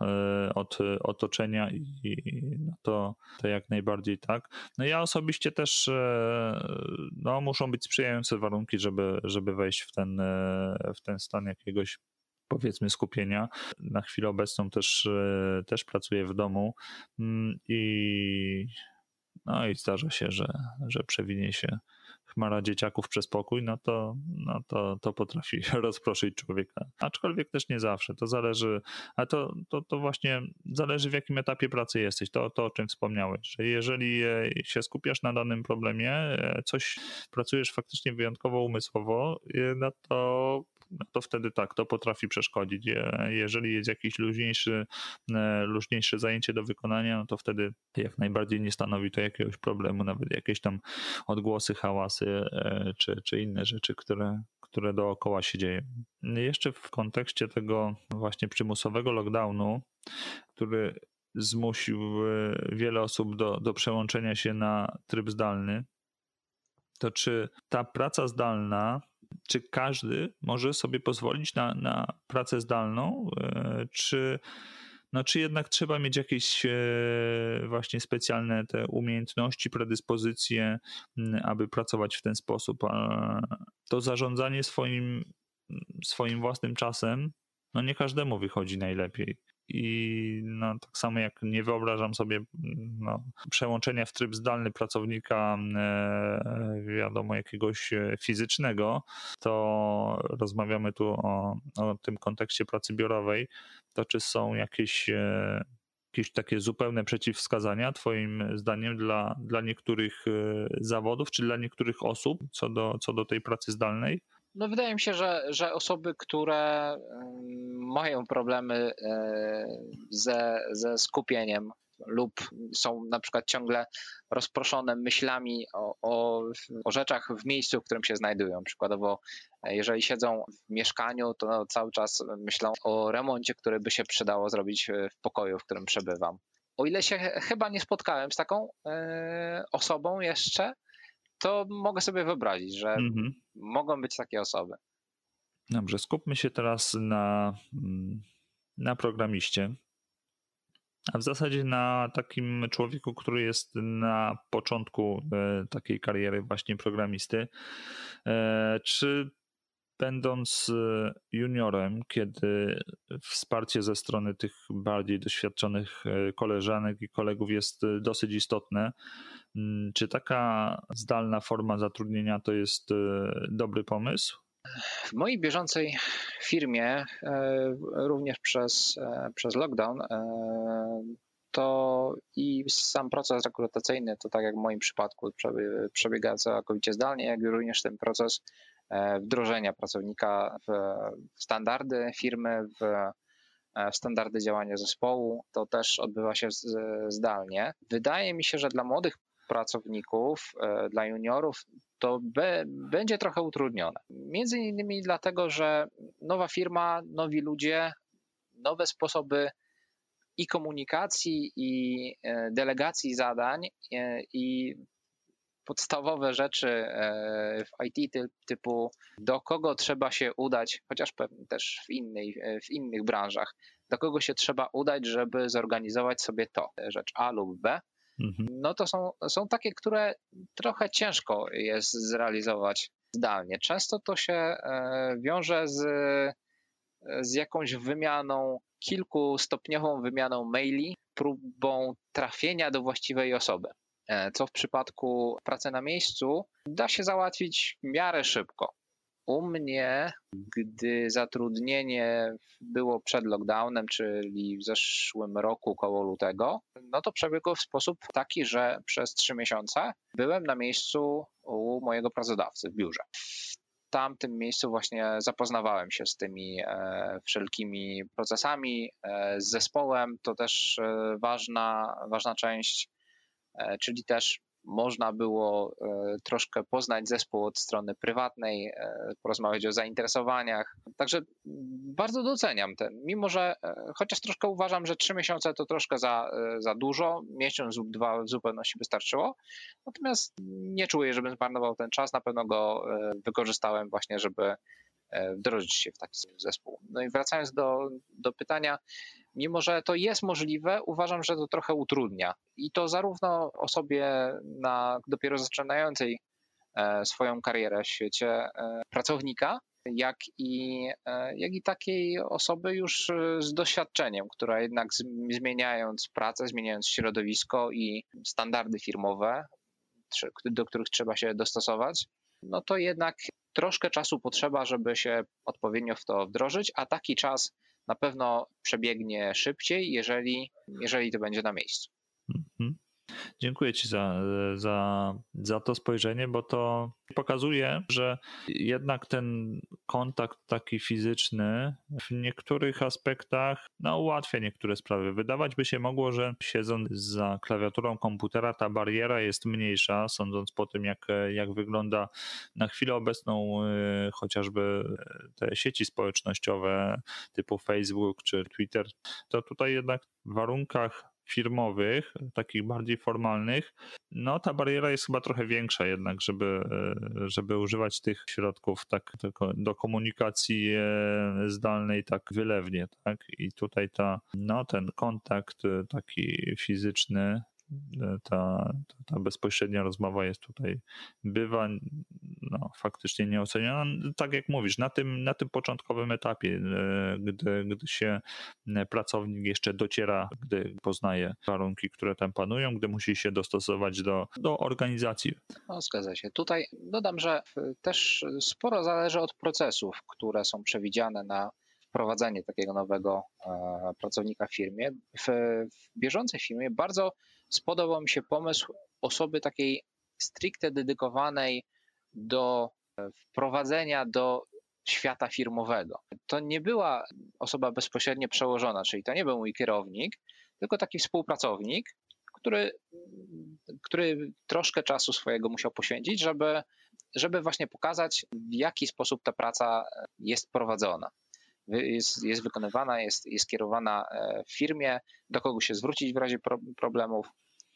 od otoczenia, i no to, to jak najbardziej tak. No ja osobiście też, no muszą być sprzyjające warunki, żeby, żeby wejść w ten, w ten stan jakiegoś, powiedzmy, skupienia. Na chwilę obecną też, też pracuję w domu i no i zdarza się, że, że przewinie się chmara dzieciaków przez pokój, no to, no to, to potrafi rozproszyć człowieka. Aczkolwiek też nie zawsze, to zależy, a to, to, to właśnie zależy, w jakim etapie pracy jesteś, to, to o czym wspomniałeś, że jeżeli się skupiasz na danym problemie, coś pracujesz faktycznie wyjątkowo umysłowo, no to No to wtedy tak, to potrafi przeszkodzić. Jeżeli jest jakieś luźniejsze, luźniejsze zajęcie do wykonania, no to wtedy jak najbardziej nie stanowi to jakiegoś problemu, nawet jakieś tam odgłosy, hałasy czy, czy inne rzeczy, które, które dookoła się dzieją. Jeszcze w kontekście tego właśnie przymusowego lockdownu, który zmusił wiele osób do, do przełączenia się na tryb zdalny, to czy ta praca zdalna, czy każdy może sobie pozwolić na, na pracę zdalną, czy, no, czy jednak trzeba mieć jakieś właśnie specjalne te umiejętności, predyspozycje, aby pracować w ten sposób? A to zarządzanie swoim, swoim własnym czasem, no nie każdemu wychodzi najlepiej. I no, tak samo jak nie wyobrażam sobie no, przełączenia w tryb zdalny pracownika e, wiadomo jakiegoś fizycznego, to rozmawiamy tu o, o tym kontekście pracy biurowej, to czy są jakieś, e, jakieś takie zupełne przeciwwskazania twoim zdaniem dla, dla niektórych zawodów czy dla niektórych osób co do, co do tej pracy zdalnej? No wydaje mi się, że, że osoby, które mają problemy ze, ze skupieniem lub są na przykład ciągle rozproszone myślami o, o, o rzeczach w miejscu, w którym się znajdują. Przykładowo jeżeli siedzą w mieszkaniu, to cały czas myślą o remoncie, który by się przydało zrobić w pokoju, w którym przebywam. O ile się chyba nie spotkałem z taką osobą jeszcze, to mogę sobie wyobrazić, że mhm. mogą być takie osoby. Dobrze, skupmy się teraz na, na programiście, a w zasadzie na takim człowieku, który jest na początku takiej kariery właśnie programisty. Czy będąc juniorem, kiedy wsparcie ze strony tych bardziej doświadczonych koleżanek i kolegów jest dosyć istotne, czy taka zdalna forma zatrudnienia to jest dobry pomysł? W mojej bieżącej firmie, również przez, przez lockdown, to i sam proces rekrutacyjny, to tak jak w moim przypadku przebiega całkowicie zdalnie, jak również ten proces wdrożenia pracownika w standardy firmy, w standardy działania zespołu, to też odbywa się zdalnie. Wydaje mi się, że dla młodych pracowników, dla juniorów to be, będzie trochę utrudnione. Między innymi dlatego, że nowa firma, nowi ludzie, nowe sposoby i komunikacji, i delegacji zadań, i podstawowe rzeczy w I T typu do kogo trzeba się udać, chociaż pewnie też w, innej, w innych branżach, do kogo się trzeba udać, żeby zorganizować sobie to, rzecz A lub B, no to są, są takie, które trochę ciężko jest zrealizować zdalnie. Często to się wiąże z, z jakąś wymianą, kilkustopniową wymianą maili, próbą trafienia do właściwej osoby, co w przypadku pracy na miejscu da się załatwić w miarę szybko. U mnie, gdy zatrudnienie było przed lockdownem, czyli w zeszłym roku koło lutego, no to przebiegło w sposób taki, że przez trzy miesiące byłem na miejscu u mojego pracodawcy w biurze. W tamtym miejscu właśnie zapoznawałem się z tymi e, wszelkimi procesami, e, z zespołem, to też e, ważna, ważna część, e, czyli też można było e, troszkę poznać zespół od strony prywatnej, e, porozmawiać o zainteresowaniach. Także bardzo doceniam ten, mimo że e, chociaż troszkę uważam, że trzy miesiące to troszkę za, e, za dużo, miesiąc lub dwa w zupełności wystarczyło, natomiast nie czuję, żebym zmarnował ten czas, na pewno go e, wykorzystałem właśnie, żeby e, wdrożyć się w taki zespół. No i wracając do, do pytania, mimo że to jest możliwe, uważam, że to trochę utrudnia. I to zarówno osobie na dopiero zaczynającej swoją karierę w świecie pracownika, jak i, jak i takiej osoby już z doświadczeniem, która jednak zmieniając pracę, zmieniając środowisko i standardy firmowe, do których trzeba się dostosować, no to jednak troszkę czasu potrzeba, żeby się odpowiednio w to wdrożyć, a taki czas na pewno przebiegnie szybciej, jeżeli, jeżeli to będzie na miejscu. Mm-hmm. Dziękuję Ci za, za, za to spojrzenie, bo to pokazuje, że jednak ten kontakt taki fizyczny w niektórych aspektach no, ułatwia niektóre sprawy. Wydawać by się mogło, że siedząc za klawiaturą komputera ta bariera jest mniejsza, sądząc po tym jak, jak wygląda na chwilę obecną yy, chociażby te sieci społecznościowe typu Facebook czy Twitter, to tutaj jednak w warunkach firmowych, takich bardziej formalnych, no ta bariera jest chyba trochę większa jednak, żeby, żeby używać tych środków tak do komunikacji zdalnej tak wylewnie, tak? I tutaj ta, no ten kontakt taki fizyczny, ta, ta bezpośrednia rozmowa jest tutaj, bywa no, faktycznie nieoceniona. Tak jak mówisz, na tym, na tym początkowym etapie, gdy, gdy się pracownik jeszcze dociera, gdy poznaje warunki, które tam panują, gdy musi się dostosować do, do organizacji. No, zgadza się. Tutaj dodam, że też sporo zależy od procesów, które są przewidziane na wprowadzenie takiego nowego e, pracownika w firmie. W, w bieżącej firmie bardzo spodobał mi się pomysł osoby takiej stricte dedykowanej do wprowadzenia do świata firmowego. To nie była osoba bezpośrednio przełożona, czyli to nie był mój kierownik, tylko taki współpracownik, który, który troszkę czasu swojego musiał poświęcić, żeby, żeby właśnie pokazać, w jaki sposób ta praca jest prowadzona. Jest, jest wykonywana, jest, jest kierowana w firmie, do kogo się zwrócić w razie pro, problemów.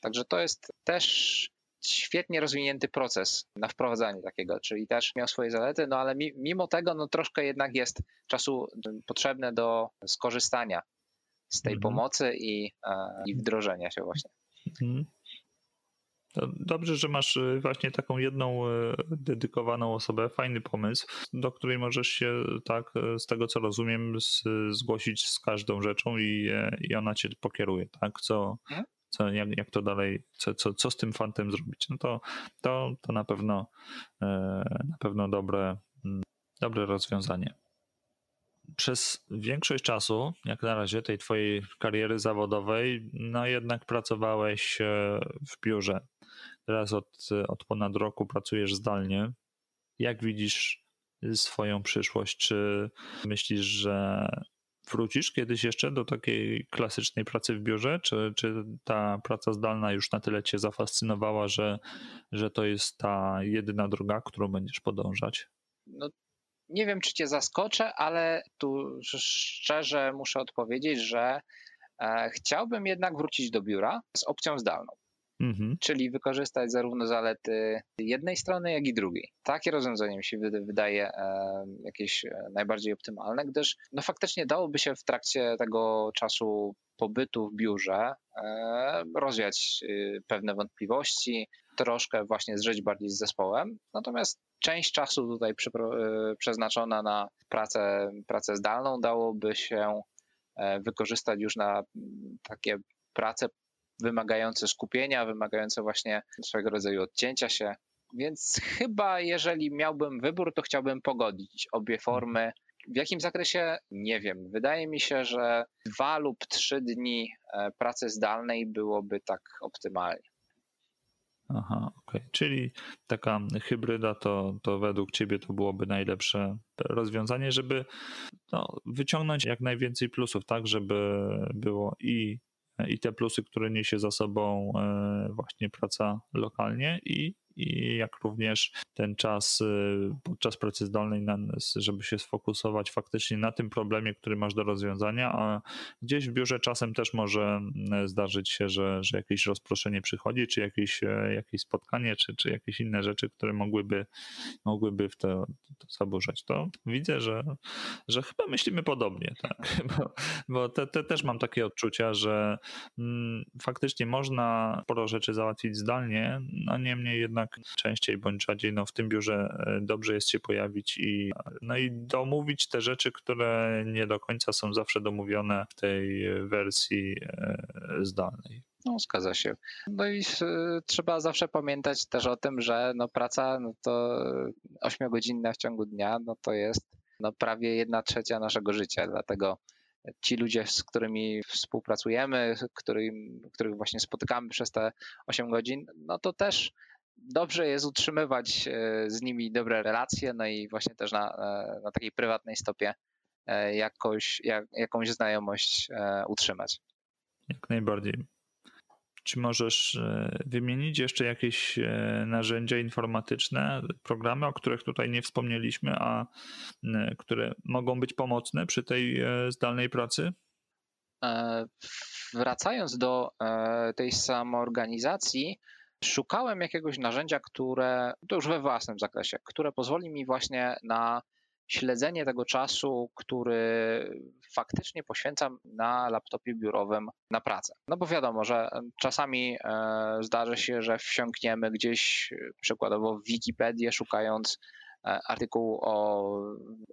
Także to jest też świetnie rozwinięty proces na wprowadzanie takiego, czyli też miał swoje zalety, no ale mi, mimo tego no troszkę jednak jest czasu potrzebne do skorzystania z tej mhm. pomocy i, i wdrożenia się właśnie. Mhm. To dobrze, że masz właśnie taką jedną dedykowaną osobę, fajny pomysł, do której możesz się tak, z tego co rozumiem, zgłosić z każdą rzeczą i, i ona cię pokieruje, tak? Co, co, jak, jak to dalej, co, co, co z tym fantem zrobić? No to, to, to na pewno na pewno dobre, dobre rozwiązanie. Przez większość czasu, jak na razie, tej twojej kariery zawodowej, no jednak pracowałeś w biurze. Teraz od, od ponad roku pracujesz zdalnie. Jak widzisz swoją przyszłość? Czy myślisz, że wrócisz kiedyś jeszcze do takiej klasycznej pracy w biurze? Czy, czy ta praca zdalna już na tyle cię zafascynowała, że, że to jest ta jedyna droga, którą będziesz podążać? No. Nie wiem, czy cię zaskoczę, ale tu szczerze muszę odpowiedzieć, że chciałbym jednak wrócić do biura z opcją zdalną, mhm. czyli wykorzystać zarówno zalety jednej strony, jak i drugiej. Takie rozwiązanie mi się wydaje jakieś najbardziej optymalne, gdyż no faktycznie dałoby się w trakcie tego czasu pobytu w biurze rozwiać pewne wątpliwości, troszkę właśnie zżyć bardziej z zespołem. Natomiast część czasu tutaj przy, yy, przeznaczona na pracę, pracę zdalną dałoby się yy, wykorzystać już na yy, takie prace wymagające skupienia, wymagające właśnie swego rodzaju odcięcia się. Więc chyba jeżeli miałbym wybór, to chciałbym pogodzić obie formy. W jakim zakresie? Nie wiem. Wydaje mi się, że dwa lub trzy dni pracy zdalnej byłoby tak optymalnie. Aha, okej. Okay. Czyli taka hybryda to, to według ciebie to byłoby najlepsze rozwiązanie, żeby no, wyciągnąć jak najwięcej plusów, tak, żeby było i, i te plusy, które niesie za sobą właśnie praca lokalnie i i jak również ten czas podczas pracy zdalnej, żeby się sfokusować faktycznie na tym problemie, który masz do rozwiązania, a gdzieś w biurze czasem też może zdarzyć się, że, że jakieś rozproszenie przychodzi, czy jakieś, jakieś spotkanie, czy, czy jakieś inne rzeczy, które mogłyby, mogłyby w to, to zaburzać. To widzę, że, że chyba myślimy podobnie, tak? bo, bo te, te też mam takie odczucia, że mm, faktycznie można sporo rzeczy załatwić zdalnie, a niemniej jednak częściej bądź rzadziej no, w tym biurze dobrze jest się pojawić i, no i domówić te rzeczy, które nie do końca są zawsze domówione w tej wersji zdalnej. No, zgadza się. No i y, trzeba zawsze pamiętać też o tym, że no, praca no, to ośmiogodzinna w ciągu dnia no, to jest no, prawie jedna trzecia naszego życia, dlatego ci ludzie, z którymi współpracujemy, którym, których właśnie spotykamy przez te osiem godzin, no to też dobrze jest utrzymywać z nimi dobre relacje, no i właśnie też na, na takiej prywatnej stopie jakoś, jak, jakąś znajomość utrzymać. Jak najbardziej. Czy możesz wymienić jeszcze jakieś narzędzia informatyczne, programy, o których tutaj nie wspomnieliśmy, a które mogą być pomocne przy tej zdalnej pracy? Wracając do tej samoorganizacji, szukałem jakiegoś narzędzia, które, to już we własnym zakresie, które pozwoli mi właśnie na śledzenie tego czasu, który faktycznie poświęcam na laptopie biurowym na pracę. No bo wiadomo, że czasami e, zdarzy się, że wsiąkniemy gdzieś przykładowo w Wikipedię, szukając e, artykułu o,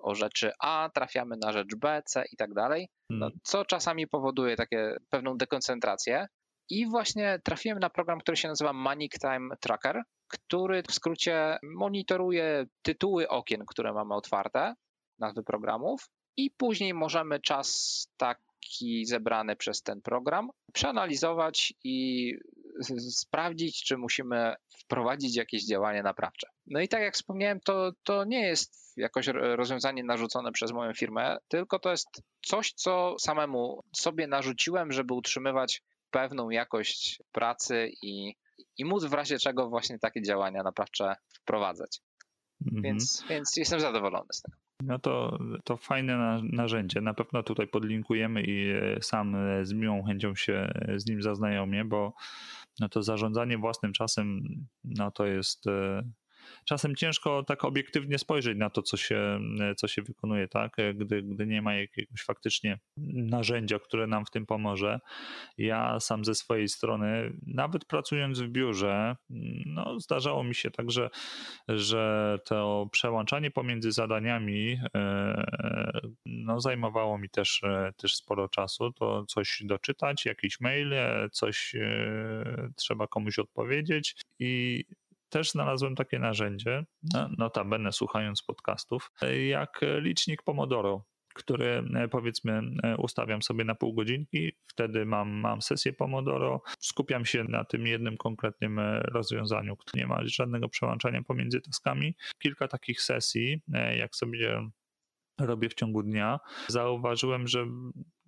o rzeczy A, trafiamy na rzecz B, C i tak dalej, no, co czasami powoduje takie pewną dekoncentrację. I właśnie trafiłem na program, który się nazywa Manic Time Tracker, który w skrócie monitoruje tytuły okien, które mamy otwarte, nazwy programów i później możemy czas taki zebrany przez ten program przeanalizować i sprawdzić, czy musimy wprowadzić jakieś działanie naprawcze. No i tak jak wspomniałem, to, to nie jest jakoś rozwiązanie narzucone przez moją firmę, tylko to jest coś, co samemu sobie narzuciłem, żeby utrzymywać pewną jakość pracy i, i móc w razie czego właśnie takie działania naprawcze wprowadzać. Mhm. Więc, więc jestem zadowolony z tego. No to, to fajne narzędzie. Na pewno tutaj podlinkujemy i sam z miłą chęcią się z nim zaznajomię, bo no to zarządzanie własnym czasem no to jest... Czasem ciężko tak obiektywnie spojrzeć na to, co się, co się wykonuje, tak? Gdy, gdy nie ma jakiegoś faktycznie narzędzia, które nam w tym pomoże. Ja sam ze swojej strony, nawet pracując w biurze, no, zdarzało mi się tak, że, że to przełączanie pomiędzy zadaniami no, zajmowało mi też, też sporo czasu. To coś doczytać, jakieś maile, coś trzeba komuś odpowiedzieć i też znalazłem takie narzędzie, notabene słuchając podcastów, jak licznik Pomodoro, który powiedzmy ustawiam sobie na pół godzinki, wtedy mam, mam sesję Pomodoro, skupiam się na tym jednym konkretnym rozwiązaniu, nie ma żadnego przełączania pomiędzy taskami. Kilka takich sesji, jak sobie robię w ciągu dnia, zauważyłem, że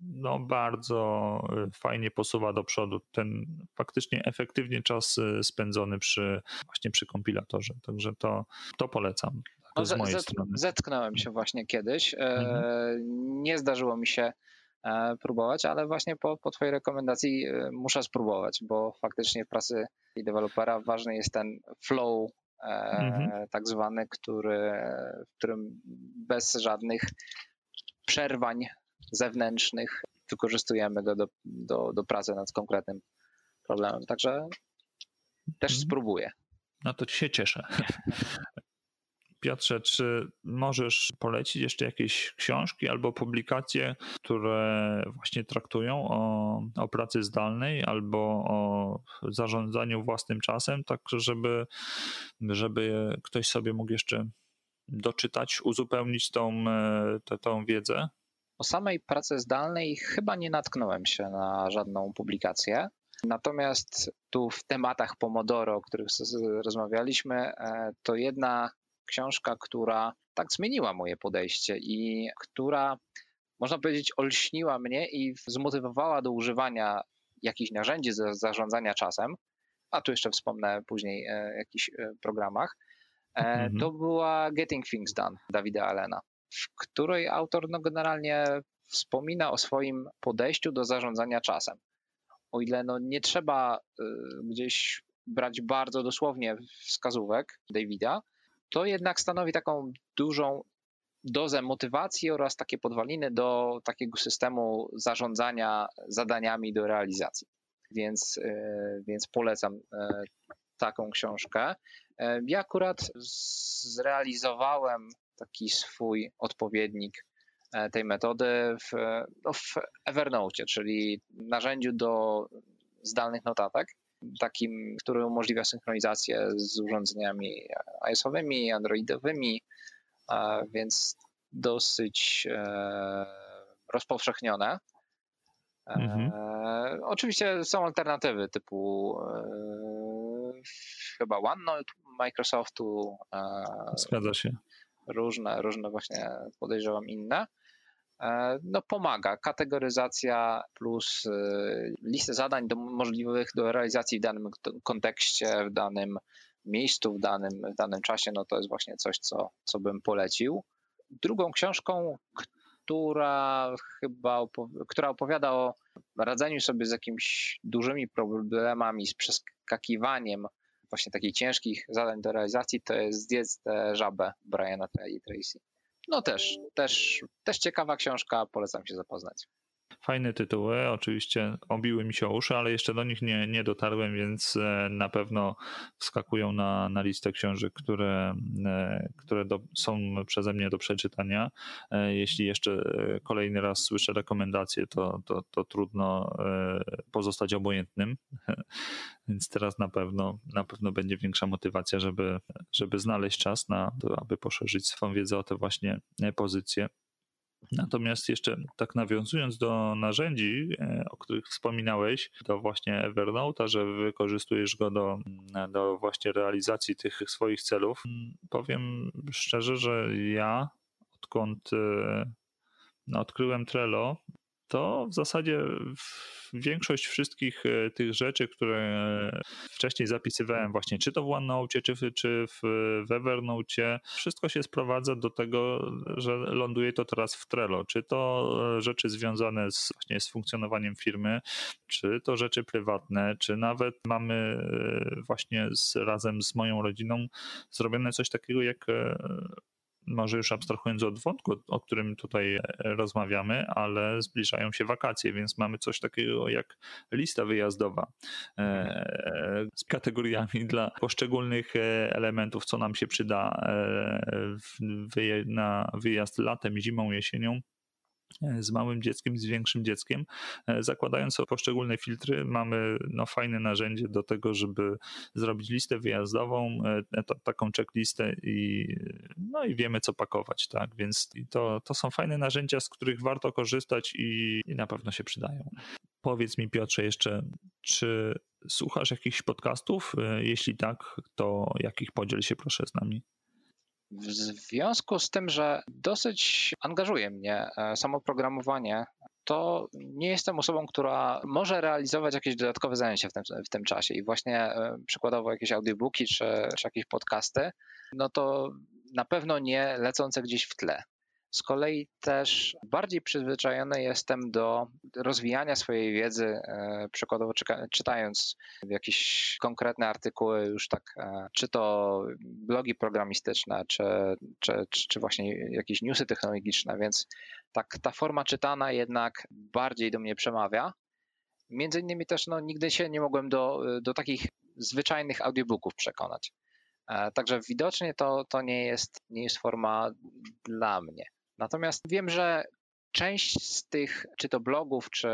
no bardzo fajnie posuwa do przodu ten faktycznie efektywnie czas spędzony przy właśnie przy kompilatorze, także to, to polecam. Tak no, z z, mojej z, strony. Zetknąłem się właśnie kiedyś, mhm. nie zdarzyło mi się próbować, ale właśnie po, po twojej rekomendacji muszę spróbować, bo faktycznie w pracy i dewelopera ważny jest ten flow mhm. tak zwany, który, w którym bez żadnych przerwań zewnętrznych wykorzystujemy go do, do, do pracy nad konkretnym problemem. Także też spróbuję. No to ci się cieszę. Piotrze, czy możesz polecić jeszcze jakieś książki albo publikacje, które właśnie traktują o, o pracy zdalnej albo o zarządzaniu własnym czasem, tak żeby, żeby ktoś sobie mógł jeszcze doczytać, uzupełnić tą, te, tą wiedzę? O samej pracy zdalnej chyba nie natknąłem się na żadną publikację. Natomiast tu w tematach Pomodoro, o których rozmawialiśmy, to jedna książka, która tak zmieniła moje podejście i która, można powiedzieć, olśniła mnie i zmotywowała do używania jakichś narzędzi do zarządzania czasem, a tu jeszcze wspomnę później o jakichś programach, mm-hmm. to była Getting Things Done Davida Allena, w której autor no, generalnie wspomina o swoim podejściu do zarządzania czasem. O ile no, nie trzeba y, gdzieś brać bardzo dosłownie wskazówek Davida, to jednak stanowi taką dużą dozę motywacji oraz takie podwaliny do takiego systemu zarządzania zadaniami do realizacji. Więc, więc polecam taką książkę. Ja akurat zrealizowałem taki swój odpowiednik tej metody w, no w Evernote, czyli narzędziu do zdalnych notatek. Takim, który umożliwia synchronizację z urządzeniami iOS-owymi, Androidowymi, więc dosyć rozpowszechnione. Mhm. Oczywiście są alternatywy typu chyba OneNote Microsoftu. Zgadza się. Różne, różne właśnie podejrzewam inne. No pomaga, kategoryzacja plus listę zadań do, możliwych do realizacji w danym kontekście, w danym miejscu, w danym, w danym czasie, no to jest właśnie coś, co, co bym polecił. Drugą książką, która chyba opowi- która opowiada o radzeniu sobie z jakimiś dużymi problemami, z przeskakiwaniem właśnie takich ciężkich zadań do realizacji, to jest Zjedz tę żabę Briana Tracy. No też, też, też ciekawa książka, polecam się zapoznać. Fajne tytuły, oczywiście obiły mi się o uszy, ale jeszcze do nich nie, nie dotarłem, więc na pewno wskakują na, na listę książek, które, które do, są przeze mnie do przeczytania. Jeśli jeszcze kolejny raz słyszę rekomendacje, to, to, to trudno pozostać obojętnym, więc teraz na pewno, na pewno będzie większa motywacja, żeby, żeby znaleźć czas na to, aby poszerzyć swoją wiedzę o te właśnie pozycje. Natomiast jeszcze tak nawiązując do narzędzi, o których wspominałeś, to właśnie Evernote'a, że wykorzystujesz go do, do właśnie realizacji tych swoich celów. Powiem szczerze, że ja odkąd odkryłem Trello, to w zasadzie większość wszystkich tych rzeczy, które wcześniej zapisywałem właśnie, czy to w OneNote, czy w, czy w Evernote, wszystko się sprowadza do tego, że ląduje to teraz w Trello. Czy to rzeczy związane z, właśnie z funkcjonowaniem firmy, czy to rzeczy prywatne, czy nawet mamy właśnie z, razem z moją rodziną zrobione coś takiego jak... Może już abstrahując od wątku, o którym tutaj rozmawiamy, ale zbliżają się wakacje, więc mamy coś takiego jak lista wyjazdowa z kategoriami dla poszczególnych elementów, co nam się przyda na wyjazd latem, zimą, jesienią. Z małym dzieckiem, z większym dzieckiem. Zakładając poszczególne filtry, mamy no, fajne narzędzie do tego, żeby zrobić listę wyjazdową, t- taką checklistę i, no, i wiemy, co pakować. Tak? Więc to, to są fajne narzędzia, z których warto korzystać i, i na pewno się przydają. Powiedz mi, Piotrze, jeszcze, czy słuchasz jakichś podcastów? Jeśli tak, to jakich, podziel się proszę z nami? W związku z tym, że dosyć angażuje mnie samo programowanie, to nie jestem osobą, która może realizować jakieś dodatkowe zajęcia w tym, w tym czasie. I właśnie przykładowo jakieś audiobooki czy, czy jakieś podcasty, no to na pewno nie lecące gdzieś w tle. Z kolei też bardziej przyzwyczajony jestem do rozwijania swojej wiedzy, przykładowo czytając jakieś konkretne artykuły już tak, czy to blogi programistyczne, czy, czy, czy właśnie jakieś newsy technologiczne, więc tak ta forma czytana jednak bardziej do mnie przemawia. Między innymi też no, nigdy się nie mogłem do, do takich zwyczajnych audiobooków przekonać. Także widocznie to, to nie jest, nie jest forma dla mnie. Natomiast wiem, że część z tych, czy to blogów, czy,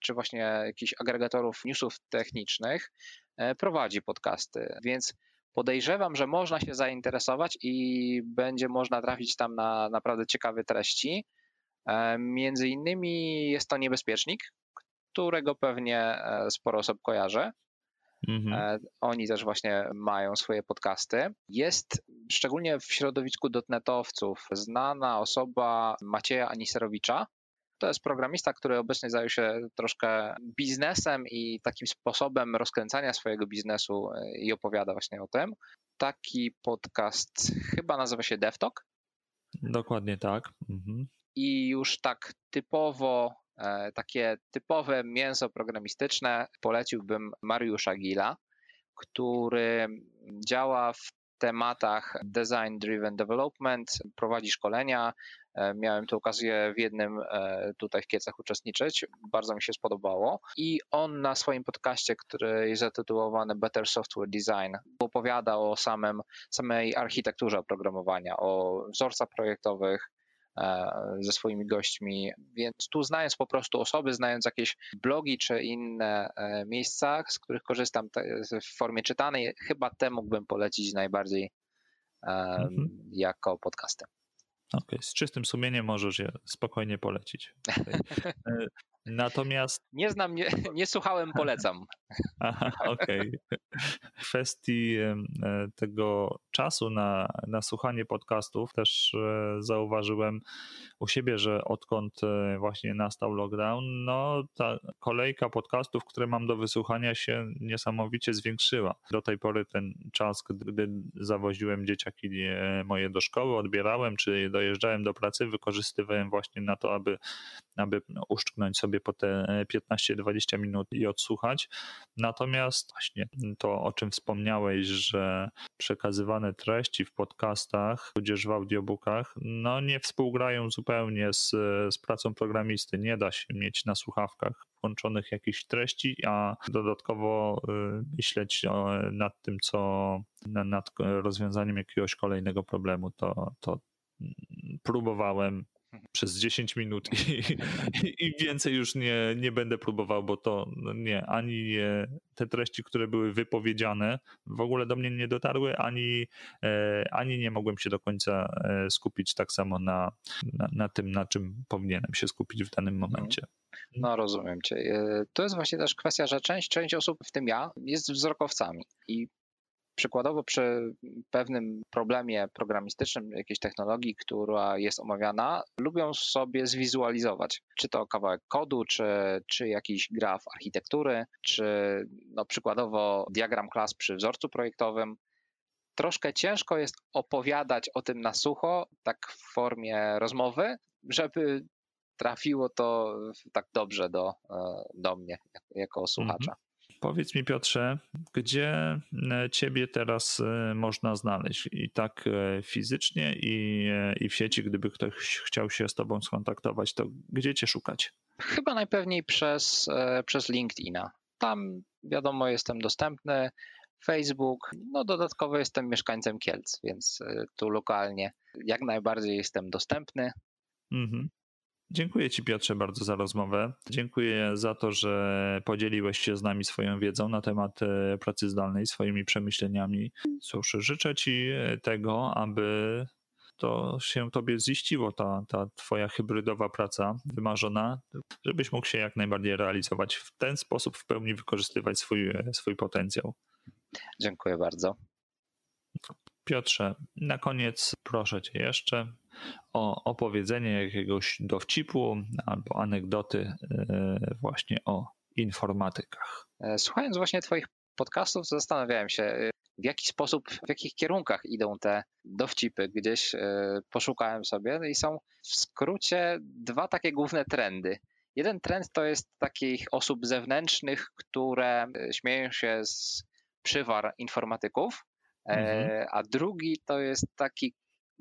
czy właśnie jakichś agregatorów newsów technicznych prowadzi podcasty, więc podejrzewam, że można się zainteresować i będzie można trafić tam na naprawdę ciekawe treści. Między innymi jest to Niebezpiecznik, którego pewnie sporo osób kojarzy. Mhm. Oni też właśnie mają swoje podcasty. Jest szczególnie w środowisku dotnetowców znana osoba Macieja Aniserowicza. To jest programista, który obecnie zajął się troszkę biznesem i takim sposobem rozkręcania swojego biznesu i opowiada właśnie o tym. Taki podcast chyba nazywa się DevTalk. Dokładnie tak. Mhm. I już tak typowo, takie typowe mięso programistyczne poleciłbym Mariusza Gila, który działa w tematach design-driven development, prowadzi szkolenia. Miałem tu okazję w jednym tutaj w Kiecach uczestniczyć. Bardzo mi się spodobało. I on na swoim podcaście, który jest zatytułowany Better Software Design, opowiada o samym, samej architekturze oprogramowania, o wzorcach projektowych ze swoimi gośćmi, więc tu znając po prostu osoby, znając jakieś blogi czy inne miejsca, z których korzystam w formie czytanej, chyba te mógłbym polecić najbardziej mhm. jako podcasty. Okay. Z czystym sumieniem możesz je spokojnie polecić. Natomiast... Nie znam, nie, nie słuchałem, polecam. Aha, okej. Okay. W kwestii tego czasu na, na słuchanie podcastów też zauważyłem u siebie, że odkąd właśnie nastał lockdown, no ta kolejka podcastów, które mam do wysłuchania, się niesamowicie zwiększyła. Do tej pory ten czas, gdy zawoziłem dzieciaki moje do szkoły, odbierałem czy dojeżdżałem do pracy, wykorzystywałem właśnie na to, aby, aby uszczknąć sobie po te piętnaście dwadzieścia minut i odsłuchać. Natomiast właśnie to, o czym wspomniałeś, że przekazywane treści w podcastach, tudzież w audiobookach, no nie współgrają zupełnie z, z pracą programisty. Nie da się mieć na słuchawkach włączonych jakichś treści, a dodatkowo myśleć nad tym, co nad rozwiązaniem jakiegoś kolejnego problemu. To, to próbowałem przez dziesięć minut i, i więcej już nie, nie będę próbował, bo to nie, ani te treści, które były wypowiedziane, w ogóle do mnie nie dotarły, ani, ani nie mogłem się do końca skupić tak samo na, na, na tym, na czym powinienem się skupić w danym momencie. No rozumiem cię. To jest właśnie też kwestia, że część, część osób, w tym ja, jest wzrokowcami i przykładowo przy pewnym problemie programistycznym jakiejś technologii, która jest omawiana, lubią sobie zwizualizować, czy to kawałek kodu, czy, czy jakiś graf architektury, czy no przykładowo diagram klas przy wzorcu projektowym. Troszkę ciężko jest opowiadać o tym na sucho, tak w formie rozmowy, żeby trafiło to tak dobrze do, do mnie jako słuchacza. Mm-hmm. Powiedz mi, Piotrze, gdzie ciebie teraz można znaleźć i tak fizycznie i, i w sieci, gdyby ktoś chciał się z tobą skontaktować, to gdzie cię szukać? Chyba najpewniej przez, przez LinkedIna. Tam wiadomo jestem dostępny, Facebook, no dodatkowo jestem mieszkańcem Kielc, więc tu lokalnie jak najbardziej jestem dostępny. Mhm. Dziękuję ci, Piotrze, bardzo za rozmowę. Dziękuję za to, że podzieliłeś się z nami swoją wiedzą na temat pracy zdalnej, swoimi przemyśleniami. Cóż, życzę ci tego, aby to się tobie ziściło, ta, ta twoja hybrydowa praca wymarzona, żebyś mógł się jak najbardziej realizować. W ten sposób w pełni wykorzystywać swój, swój potencjał. Dziękuję bardzo. Piotrze, na koniec proszę cię jeszcze o opowiedzenie jakiegoś dowcipu albo anegdoty właśnie o informatykach. Słuchając właśnie twoich podcastów, zastanawiałem się, w jaki sposób, w jakich kierunkach idą te dowcipy. Gdzieś poszukałem sobie i są w skrócie dwa takie główne trendy. Jeden trend to jest takich osób zewnętrznych, które śmieją się z przywar informatyków, mhm. a drugi to jest taki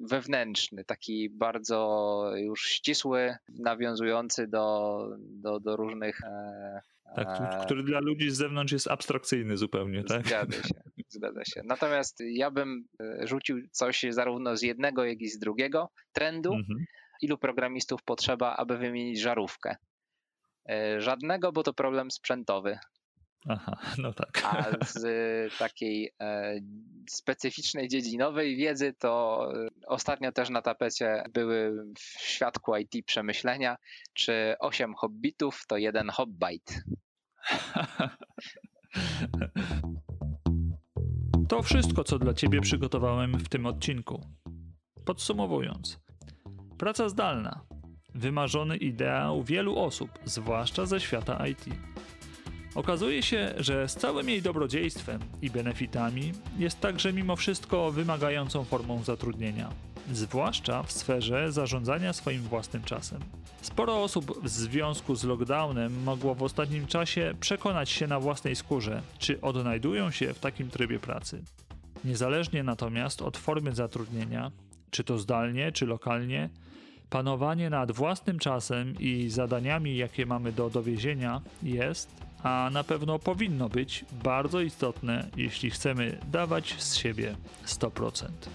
wewnętrzny, taki bardzo już ścisły, nawiązujący do, do, do różnych... E, tak, który dla ludzi z zewnątrz jest abstrakcyjny zupełnie, tak? Zgadza się. zgadza się. Natomiast ja bym rzucił coś zarówno z jednego, jak i z drugiego trendu. Mhm. Ilu programistów potrzeba, aby wymienić żarówkę? Żadnego, bo to problem sprzętowy. Aha, no tak. A z takiej specyficznej, dziedzinowej wiedzy to ostatnio też na tapecie były w świadku I T przemyślenia, czy osiem hobbitów to jeden hobbite. To wszystko, co dla Ciebie przygotowałem w tym odcinku. Podsumowując, praca zdalna. Wymarzony ideał wielu osób, zwłaszcza ze świata I T. Okazuje się, że z całym jej dobrodziejstwem i benefitami jest także mimo wszystko wymagającą formą zatrudnienia, zwłaszcza w sferze zarządzania swoim własnym czasem. Sporo osób w związku z lockdownem mogło w ostatnim czasie przekonać się na własnej skórze, czy odnajdują się w takim trybie pracy. Niezależnie natomiast od formy zatrudnienia, czy to zdalnie, czy lokalnie, panowanie nad własnym czasem i zadaniami, jakie mamy do dowiezienia, jest, a na pewno powinno być, bardzo istotne, jeśli chcemy dawać z siebie sto procent.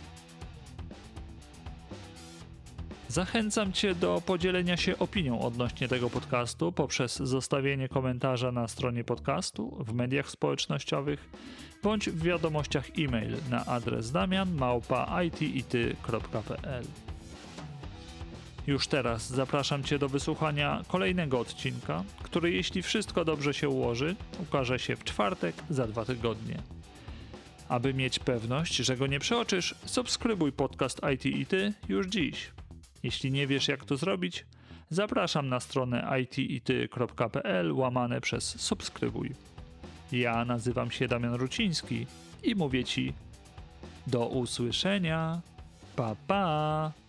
Zachęcam Cię do podzielenia się opinią odnośnie tego podcastu poprzez zostawienie komentarza na stronie podcastu, w mediach społecznościowych bądź w wiadomościach e-mail na adres damian małpa itity kropka pl. Już teraz zapraszam Cię do wysłuchania kolejnego odcinka, który, jeśli wszystko dobrze się ułoży, ukaże się w czwartek za dwa tygodnie. Aby mieć pewność, że go nie przeoczysz, subskrybuj podcast I T i Ty już dziś. Jeśli nie wiesz, jak to zrobić, zapraszam na stronę itity.pl łamane przez subskrybuj. Ja nazywam się Damian Ruciński i mówię Ci do usłyszenia. Pa, pa!